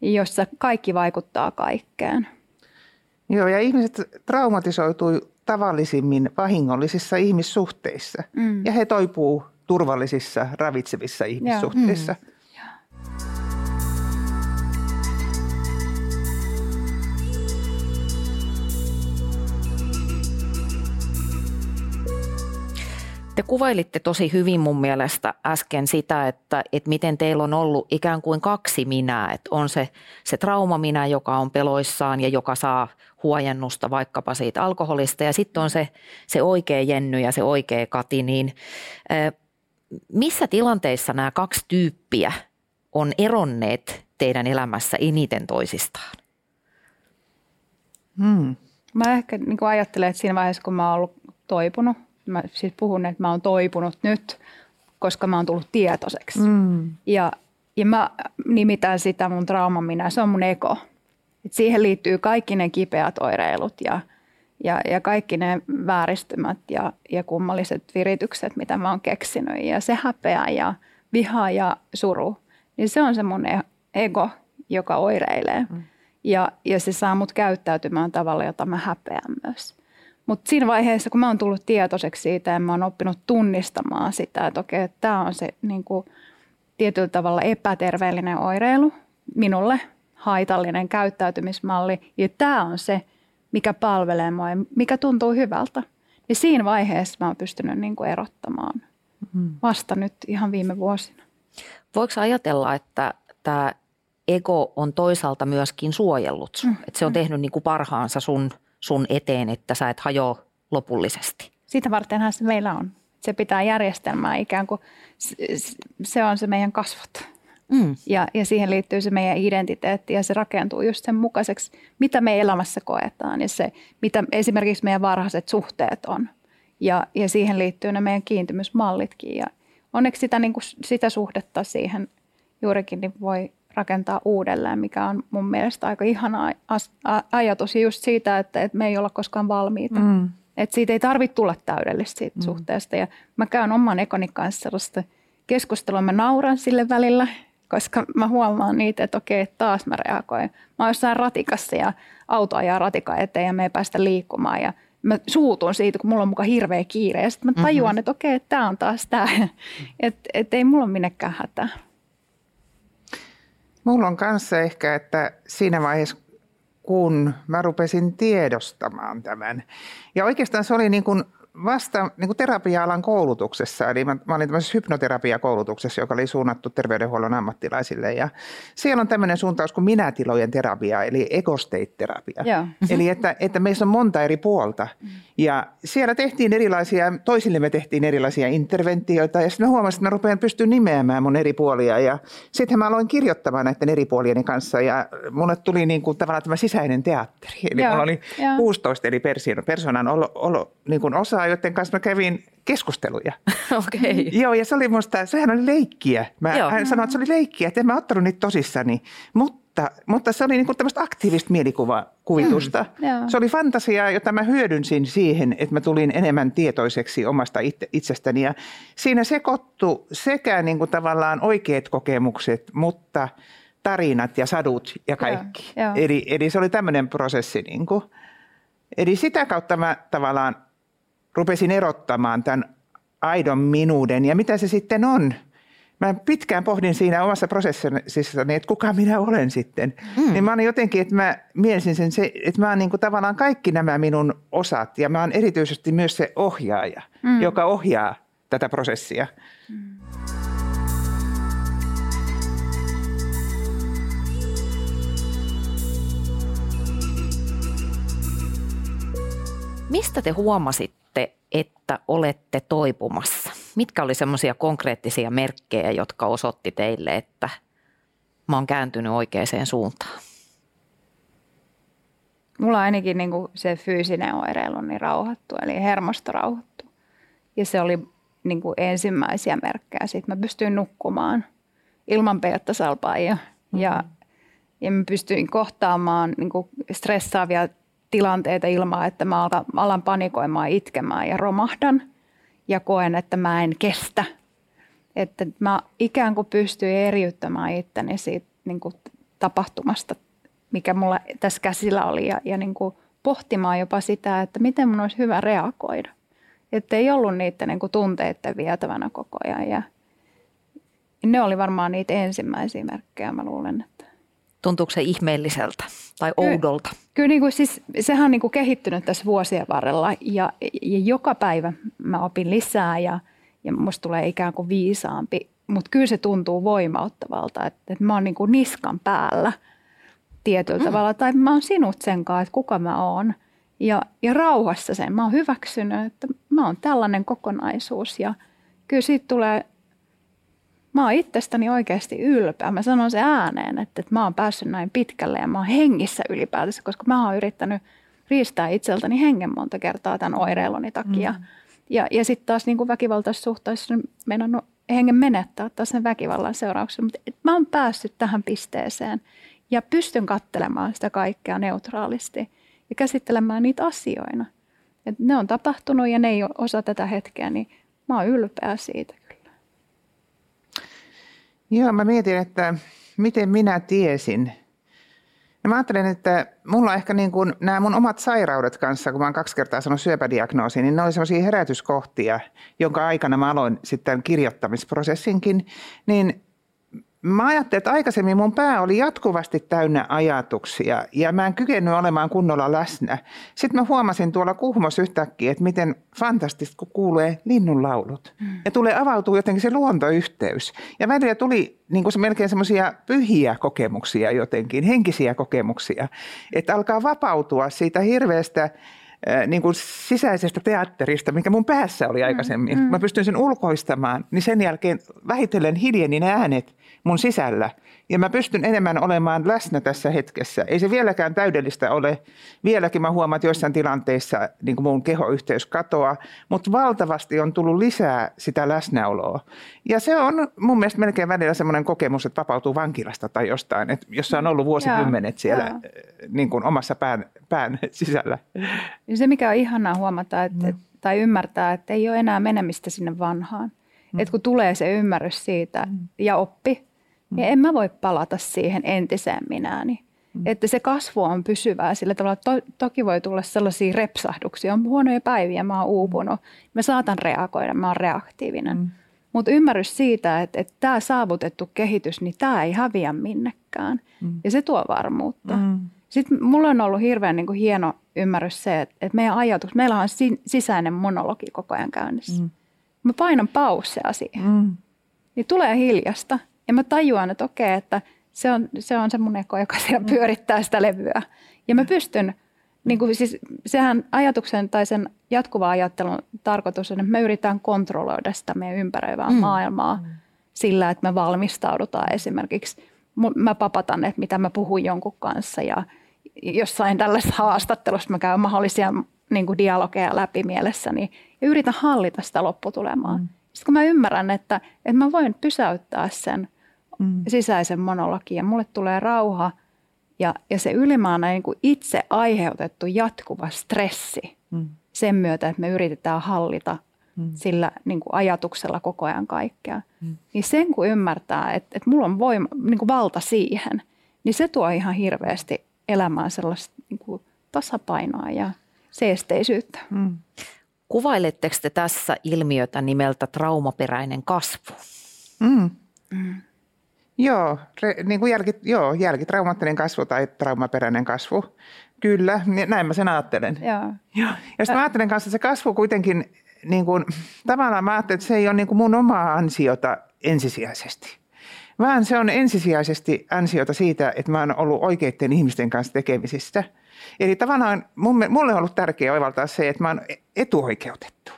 jossa kaikki vaikuttaa kaikkeen. Joo, ja ihmiset traumatisoituu tavallisimmin vahingollisissa ihmissuhteissa mm. ja he toipuu turvallisissa, ravitsevissa ihmissuhteissa. Mm. Te kuvailitte tosi hyvin mun mielestä äsken sitä, että, että miten teillä on ollut ikään kuin kaksi minää. Että on se, se traumaminä, joka on peloissaan ja joka saa huojennusta vaikkapa siitä alkoholista. Ja sitten on se, se oikea Jenny ja se oikea Kati. Niin, äh, missä tilanteissa nämä kaksi tyyppiä on eronneet teidän elämässä eniten toisistaan? Hmm. Mä ehkä niin kun ajattelen, että siinä vaiheessa kun mä oon ollut toipunut. Mä siis puhun, että mä oon toipunut nyt, koska mä oon tullut tietoiseksi. Mm. Ja, ja mä nimitän sitä mun trauman minä, se on mun ego. Et siihen liittyy kaikki ne kipeät oireilut ja, ja, ja kaikki ne vääristymät ja, ja kummalliset viritykset, mitä mä oon keksinyt. Ja se häpeä ja viha ja suru, niin se on se mun ego, joka oireilee. Mm. Ja, ja se saa mut käyttäytymään tavalla, jota mä häpeän myös. Mutta siinä vaiheessa, kun mä oon tullut tietoiseksi siitä ja mä oon oppinut tunnistamaan sitä, että okei, että tämä on se niin kuin tietyllä tavalla epäterveellinen oireilu, minulle haitallinen käyttäytymismalli ja tämä on se, mikä palvelee mua ja mikä tuntuu hyvältä. Ja siinä vaiheessa mä oon pystynyt niin kuin erottamaan vasta nyt ihan viime vuosina. Voiko ajatella, että tämä ego on toisaalta myöskin suojellut sun? Mm. Että se on tehnyt niin kuin parhaansa sun... sun eteen, että sä et hajoa lopullisesti. Sitä vartenhan se meillä on. Se pitää järjestelmää ikään kuin, se on se meidän kasvot. Mm. Ja, ja siihen liittyy se meidän identiteetti ja se rakentuu just sen mukaiseksi, mitä me elämässä koetaan ja se, mitä esimerkiksi meidän varhaiset suhteet on. Ja, ja siihen liittyy ne meidän kiintymysmallitkin. Ja onneksi sitä, niin kuin, sitä suhdetta siihen juurikin niin voi rakentaa uudelleen, mikä on mun mielestä aika ihana ajatus. Ja just siitä, että, että me ei olla koskaan valmiita. Mm. Että siitä ei tarvitse tulla täydellistä siitä mm. suhteesta. Ja mä käyn oman ekoni kanssa sellaista keskustelua. Mä nauran sille välillä, koska mä huomaan niitä, että okei, taas mä reagoin. Mä oon jossain ratikassa ja auto ajaa ratikan eteen ja me ei päästä liikkumaan. Ja mä suutun siitä, kun mulla on muka hirveä kiire. Ja sitten mä tajuan, mm-hmm. että okei, tää on taas tää. Että et ei mulla ole minnekään hätää. Mulla on kanssa ehkä, että siinä vaiheessa, kun mä rupesin tiedostamaan tämän. Ja oikeastaan se oli niin kuin vasta niin terapia-alan koulutuksessa, eli mä, mä olin tämmöisessä hypnoterapiakoulutuksessa, joka oli suunnattu terveydenhuollon ammattilaisille, ja siellä on tämmöinen suuntaus kuin minätilojen terapia, eli ego state terapia. Eli että, että meissä on monta eri puolta, ja siellä tehtiin erilaisia, toisille me tehtiin erilaisia interventioita, ja sitten mä huomasin, että mä rupean pystyä nimeämään mun eri puolia, ja sitten mä aloin kirjoittamaan näiden eri puolieni kanssa, ja mulle tuli niin kuin tavallaan tämä sisäinen teatteri, eli joo, mulla oli joo. kuusitoista eri persoonan olo, olo, niin kuin osa, joiden kanssa mä kävin keskusteluja. Okei. Joo, ja se oli musta, sehän oli leikkiä. Mä Joo. hän sanoi, että se oli leikkiä, että en mä ottanut niitä tosissani. Mutta, mutta se oli niin kuin tämmöistä aktiivista mielikuvakuvitusta. Mm. Se oli fantasiaa, jota mä hyödynsin siihen, että mä tulin enemmän tietoiseksi omasta itsestäni. Ja siinä sekoittui sekä niin kuin tavallaan oikeat kokemukset, mutta tarinat ja sadut ja kaikki. Joo. Joo. Eli, eli se oli tämmöinen prosessi. Niin kuin. Eli sitä kautta mä tavallaan rupesin erottamaan tämän aidon minuuden ja mitä se sitten on. Mä pitkään pohdin siinä omassa prosessissani, että kuka minä olen sitten. Mm. Niin mä olin jotenkin, että mä mielsin sen, että mä oon niin kuin tavallaan kaikki nämä minun osat ja mä oon erityisesti myös se ohjaaja, mm. joka ohjaa tätä prosessia. Mm. Mistä te huomasitte, että olette toipumassa? Mitkä oli semmoisia konkreettisia merkkejä, jotka osoitti teille, että mä oon kääntynyt oikeaan suuntaan? Mulla ainakin niin kuin se fyysinen oireilu niin rauhoittui, eli hermosto rauhoittui. Ja se oli niin kuin ensimmäisiä merkkejä. Sitten mä pystyin nukkumaan ilman peittäsalpaajia. Mm-hmm. Ja, ja mä pystyin kohtaamaan niin kuin stressaavia tilanteita ilman, että mä alan panikoimaan, itkemään ja romahdan ja koen, että mä en kestä. Että mä ikään kuin pystyin eriyttämään itteni siitä niin kuin tapahtumasta, mikä mulla tässä käsillä oli ja, ja niin kuin pohtimaan jopa sitä, että miten mun olisi hyvä reagoida. Että ei ollut niitä niin kuin tunteita vietävänä koko ajan ja ne oli varmaan niitä ensimmäisiä merkkejä, mä luulen. Tuntuuko se ihmeelliseltä tai oudolta? Kyllä, kyllä niin kuin, siis, sehän on niin kuin kehittynyt tässä vuosien varrella ja, ja joka päivä mä opin lisää ja, ja musta tulee ikään kuin viisaampi. Mutta kyllä se tuntuu voimauttavalta, että, että mä oon niin kuin niskan päällä tietyllä mm. tavalla tai mä oon sinut sen kanssa, että kuka mä oon ja, ja rauhassa sen. Mä oon hyväksynyt, että mä oon tällainen kokonaisuus ja kyllä siitä tulee... Mä oon itsestäni oikeasti ylpeä. Mä sanon sen ääneen, että, että mä oon päässyt näin pitkälle ja mä oon hengissä ylipäätänsä, koska mä oon yrittänyt riistää itseltäni hengen monta kertaa tämän oireiluni takia. Mm. Ja, ja sitten taas niin väkivaltaisessa suhteessa meidän on hengen menettää taas sen väkivallan seurauksena. Mutta mä oon päässyt tähän pisteeseen ja pystyn katselemaan sitä kaikkea neutraalisti ja käsittelemään niitä asioina. Et ne on tapahtunut ja ne ei ole osa tätä hetkeä, niin mä oon ylpeä siitä. Joo, mä mietin, että miten minä tiesin. No mä ajattelen, että mulla ehkä niin kuin nämä mun omat sairaudet kanssa, kun mä oon kaksi kertaa sanonut syöpädiagnoosi, niin ne oli semmoisia herätyskohtia, jonka aikana mä aloin sitten tämän kirjoittamisprosessinkin. Niin mä ajattelin, että aikaisemmin mun pää oli jatkuvasti täynnä ajatuksia ja mä en kykennyt olemaan kunnolla läsnä. Sitten mä huomasin tuolla Kuhmossa yhtäkkiä, että miten fantastista, kun kuulee linnunlaulut. Mm. Ja tulee avautuu jotenkin se luontoyhteys. Ja välillä tuli niin kuin se, melkein semmoisia pyhiä kokemuksia jotenkin, henkisiä kokemuksia. Että alkaa vapautua siitä hirveästä niin kuin sisäisestä teatterista, mikä mun päässä oli aikaisemmin. Mm, mm. Mä pystyn sen ulkoistamaan, niin sen jälkeen vähitellen hiljeni ne äänet mun sisällä. Ja mä pystyn enemmän olemaan läsnä tässä hetkessä. Ei se vieläkään täydellistä ole. Vieläkin mä huomaan, että joissain tilanteissa niin kuin mun kehoyhteys katoaa, mutta valtavasti on tullut lisää sitä läsnäoloa. Ja se on mun mielestä melkein välillä semmoinen kokemus, että vapautuu vankilasta tai jostain, että jossa on ollut vuosikymmenet siellä ja. Niin kuin omassa pään, pään sisällä. Se, mikä on ihanaa huomata että, mm. tai ymmärtää, että ei ole enää menemistä sinne vanhaan. Mm. Että kun tulee se ymmärrys siitä mm. ja oppi, niin en mä voi palata siihen entiseen minääni. Mm. Että se kasvu on pysyvää sillä tavalla, että to, toki voi tulla sellaisia repsahduksia. On huonoja päiviä, mä oon uupunut. Mä saatan reagoida, mä oon reaktiivinen. Mm. Mutta ymmärrys siitä, että, että tämä saavutettu kehitys, niin tämä ei häviä minnekään. Mm. Ja se tuo varmuutta. Mm. Sitten mulla on ollut hirveän niin kuin hieno ymmärrys se, että meidän ajatus, meillä on sisäinen monologi koko ajan käynnissä. Mm. Mä painan pausea siihen, mm. niin tulee hiljasta ja mä tajuan, että okei, että se on se, on se mun eko, joka siellä pyörittää sitä levyä. Ja mä pystyn, niin kuin siis sehän ajatuksen tai sen jatkuvan ajattelun tarkoitus on, että me yritetään kontrolloida sitä meidän ympäröivää mm. maailmaa mm. sillä, että me valmistaudutaan esimerkiksi. Mä papatan, että mitä mä puhun jonkun kanssa ja jossain tällaisessa haastattelussa mä käyn mahdollisia niin kuin dialogeja läpi mielessäni ja yritän hallita sitä lopputulemaa. Mm. Sitten kun mä ymmärrän, että, että mä voin pysäyttää sen mm. sisäisen monologin ja mulle tulee rauha ja, ja se ylimaana niin kuin itse aiheutettu jatkuva stressi mm. sen myötä, että me yritetään hallita mm. sillä niin kuin ajatuksella koko ajan kaikkea. Mm. Niin sen kun ymmärtää, että, että mulla on voima, niin kuin valta siihen, niin se tuo ihan hirveästi elämään sellaista niin kuin tasapainoa ja seesteisyyttä. Mm. Kuvailetteko te tässä ilmiötä nimeltä traumaperäinen kasvu? Mm. Mm. Joo, re, niin kuin jälki, joo, jälkitraumaattinen kasvu tai traumaperäinen kasvu. Kyllä, näin mä sen ajattelen. Joo. Joo. Ja sitten mä ajattelen kanssa, että se kasvu kuitenkin, niin kuin, tavallaan mä ajattelen, että se ei ole niin kuin mun omaa ansiota ensisijaisesti. Vaan se on ensisijaisesti ansiota siitä, että mä oon ollut oikeiden ihmisten kanssa tekemisistä. Eli tavallaan mulle on ollut tärkeää oivaltaa se, että mä oon etuoikeutettu.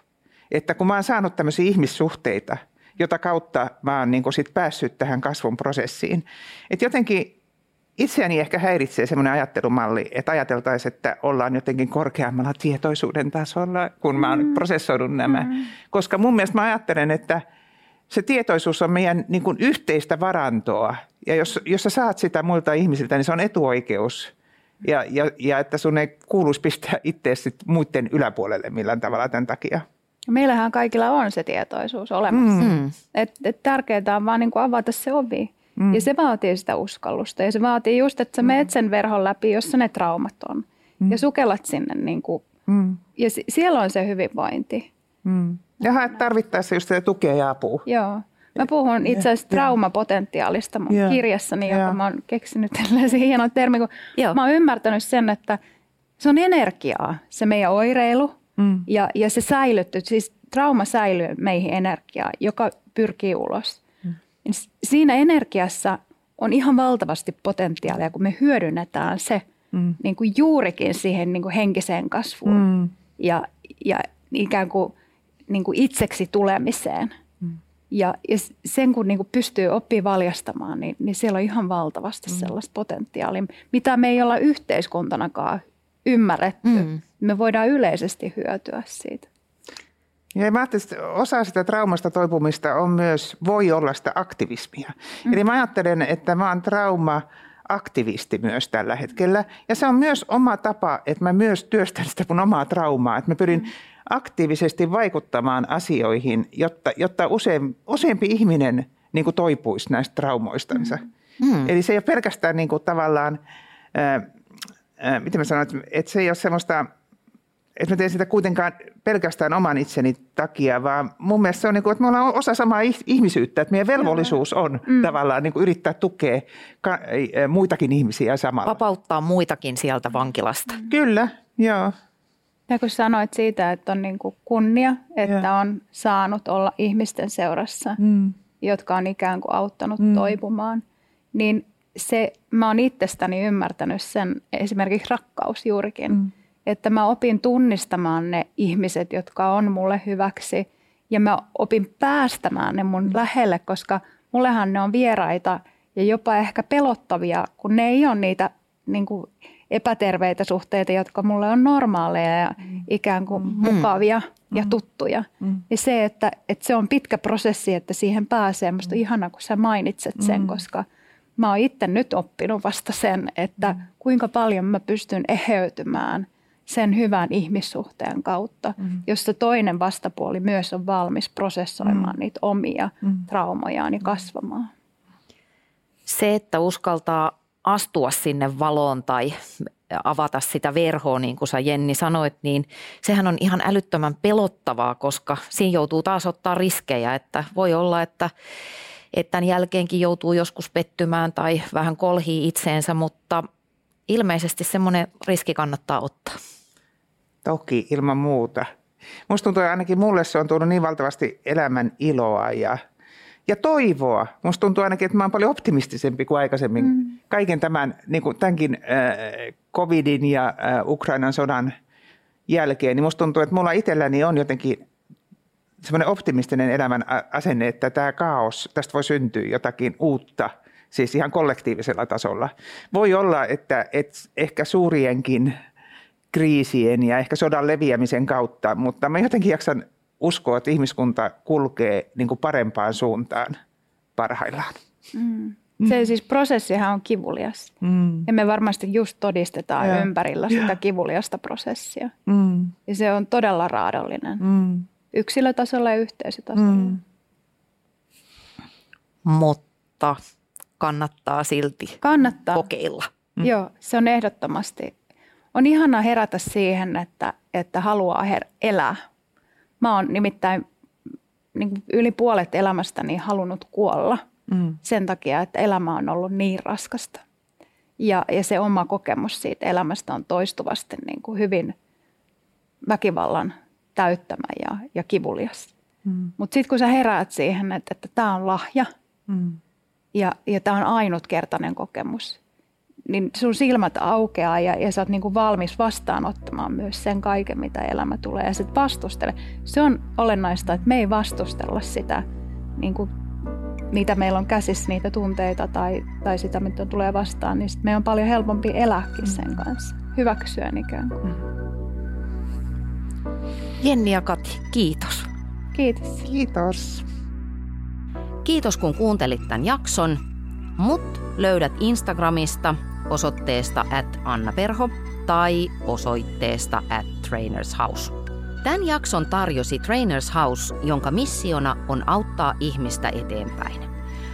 Että kun mä oon saanut tämmöisiä ihmissuhteita, jota kautta mä oon niin kun sit päässyt tähän kasvun prosessiin. Että jotenkin itseäni ehkä häiritsee semmoinen ajattelumalli, että ajateltaisiin, että ollaan jotenkin korkeammalla tietoisuuden tasolla, kun mä oon mm. prosessoidut nämä. Mm. Koska mun mielestä mä ajattelen, että se tietoisuus on meidän niin kuin yhteistä varantoa, ja jos, jos sä saat sitä muilta ihmisiltä, niin se on etuoikeus. Ja, ja, ja että sun ei kuuluisi pistää itseäsi muiden yläpuolelle millään tavalla tämän takia. Meillähän kaikilla on se tietoisuus olemassa. Mm. Et, et tärkeintä on vaan niin kuin avata se ovi. Mm. Ja se vaatii sitä uskallusta. Ja se vaatii just, että sä menet sen verhon läpi, jossa ne traumat on. Mm. Ja sukellat sinne. Niin kuin. Mm. Ja s- siellä on se hyvinvointi. Mm. Ja haet tarvittaessa just sitä tukea ja apua. Joo. Mä puhun itse asiassa traumapotentiaalista mun yeah. kirjassani, yeah. joka mä oon keksinyt tällaisen hienon termin. Kun yeah. mä oon ymmärtänyt sen, että se on energiaa, se meidän oireilu mm. ja, ja se säilytty, siis trauma säilyy meihin energiaa, joka pyrkii ulos. Mm. Siinä energiassa on ihan valtavasti potentiaalia, kun me hyödynnetään se mm. niin kuin juurikin siihen niin kuin henkiseen kasvuun mm. ja, ja ikään kuin, niin kuin itseksi tulemiseen. Ja sen kun niin kuin pystyy oppii valjastamaan, niin, niin siellä on ihan valtavasti mm. sellaista potentiaalia, mitä me ei olla yhteiskuntanakaan ymmärretty. Mm. Me voidaan yleisesti hyötyä siitä. Ja mä ajattelin, että osa sitä traumasta toipumista on myös, voi olla sitä aktivismia. Mm. Eli mä ajattelen, että mä oon trauma-aktivisti myös tällä hetkellä. Ja se on myös oma tapa, että mä myös työstän sitä mun omaa traumaa, että mä pyrin... Mm. aktiivisesti vaikuttamaan asioihin, jotta, jotta usein, useampi ihminen niin kuin toipuisi näistä traumoistansa. Mm. Eli se ei ole pelkästään niin kuin tavallaan, äh, äh, miten mä sanon, että se ei ole semmoista, että mä teen sitä kuitenkaan pelkästään oman itseni takia, vaan mun mielestä se on, niin kuin, että me ollaan osa samaa ihmisyyttä, että meidän velvollisuus on mm. tavallaan niin kuin yrittää tukea ka- muitakin ihmisiä samalla. Vapauttaa muitakin sieltä vankilasta. Mm. Kyllä, joo. Ja kun sanoit siitä, että on niin kuin kunnia, että ja. on saanut olla ihmisten seurassa, mm. jotka on ikään kuin auttanut mm. toipumaan, niin se, mä oon itsestäni ymmärtänyt sen, esimerkiksi rakkaus juurikin, mm. että mä opin tunnistamaan ne ihmiset, jotka on mulle hyväksi, ja mä opin päästämään ne mun mm. lähelle, koska mullehan ne on vieraita ja jopa ehkä pelottavia, kun ne ei ole niitä niin kuin epäterveitä suhteita, jotka mulle on normaaleja ja mm. ikään kuin mm. mukavia mm. ja tuttuja. Mm. Ja se, että, että se on pitkä prosessi, että siihen pääsee. Musta mm. ihanaa, kun sä mainitset sen, mm. koska mä oon itse nyt oppinut vasta sen, että mm. kuinka paljon mä pystyn eheytymään sen hyvän ihmissuhteen kautta, mm. jossa toinen vastapuoli myös on valmis prosessoimaan mm. niitä omia mm. traumojaan ja kasvamaan. Se, että uskaltaa astua sinne valoon tai avata sitä verhoa, niin kuin sä Jenni sanoit, niin sehän on ihan älyttömän pelottavaa, koska siinä joutuu taas ottaa riskejä, että voi olla, että, että tämän jälkeenkin joutuu joskus pettymään tai vähän kolhii itseensä, mutta ilmeisesti semmoinen riski kannattaa ottaa. Toki, ilman muuta. Musta tuntuu, ainakin mulle se on tullut niin valtavasti elämän iloa ja, ja toivoa. Musta tuntuu ainakin, että mä oon paljon optimistisempi kuin aikaisemmin. Mm. Kaiken tämän, niin kuin tämänkin äh, covidin ja äh, Ukrainan sodan jälkeen, niin musta tuntuu, että mulla itselläni on jotenkin semmoinen optimistinen elämän asenne, että tämä kaos, tästä voi syntyä jotakin uutta, siis ihan kollektiivisella tasolla. Voi olla, että, että ehkä suurienkin kriisien ja ehkä sodan leviämisen kautta, mutta mä jotenkin jaksan uskoa, että ihmiskunta kulkee niin kuin parempaan suuntaan parhaillaan. Mm. Se siis prosessihan on kivulias. Mm. Ja me varmasti just todistetaan ja. ympärillä sitä ja. kivuliasta prosessia. Mm. Ja se on todella raadollinen. Mm. Yksilötasolla ja yhteisötasolla. Mm. Mutta kannattaa silti kannattaa. kokeilla. Mm. Joo, se on ehdottomasti. On ihanaa herätä siihen, että, että haluaa her- elää. Mä oon nimittäin niin kuin yli puolet elämästäni halunnut kuolla mm. sen takia, että elämä on ollut niin raskasta. Ja, ja se oma kokemus siitä elämästä on toistuvasti niin kuin hyvin väkivallan täyttämä ja, ja kivulias. Mm. Mutta sitten kun sä heräät siihen, että tämä on lahja mm. ja, ja tämä on ainutkertainen kokemus, niin sun silmät aukeaa ja, ja sä oot niinku valmis vastaanottamaan myös sen kaiken, mitä elämä tulee. Ja sit vastustele. Se on olennaista, että me ei vastustella sitä, niinku, mitä meillä on käsissä, niitä tunteita tai, tai sitä, mitä tulee vastaan. Niin sit meidän on paljon helpompi elääkin sen kanssa. Hyväksyä ikään kuin. Jenni ja Kati, kiitos. Kiitos. Kiitos. Kiitos, kun kuuntelit tämän jakson. Mut löydät Instagramista osoitteesta at Anna Perho tai osoitteesta at Trainers House. Tämän jakson tarjosi Trainers House, jonka missiona on auttaa ihmistä eteenpäin.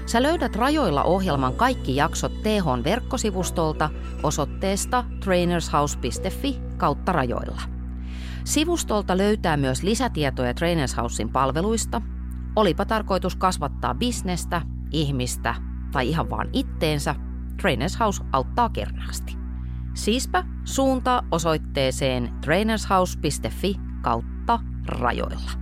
Sä löydät Rajoilla ohjelman kaikki jaksot T H:n verkkosivustolta osoitteesta trainershouse.fi kautta Rajoilla. Sivustolta löytää myös lisätietoja Trainers Housen palveluista, olipa tarkoitus kasvattaa bisnestä, ihmistä tai ihan vaan itteensä, Trainers House auttaa kernaasti. Siispä suuntaa osoitteeseen trainershouse.fi kautta rajoilla.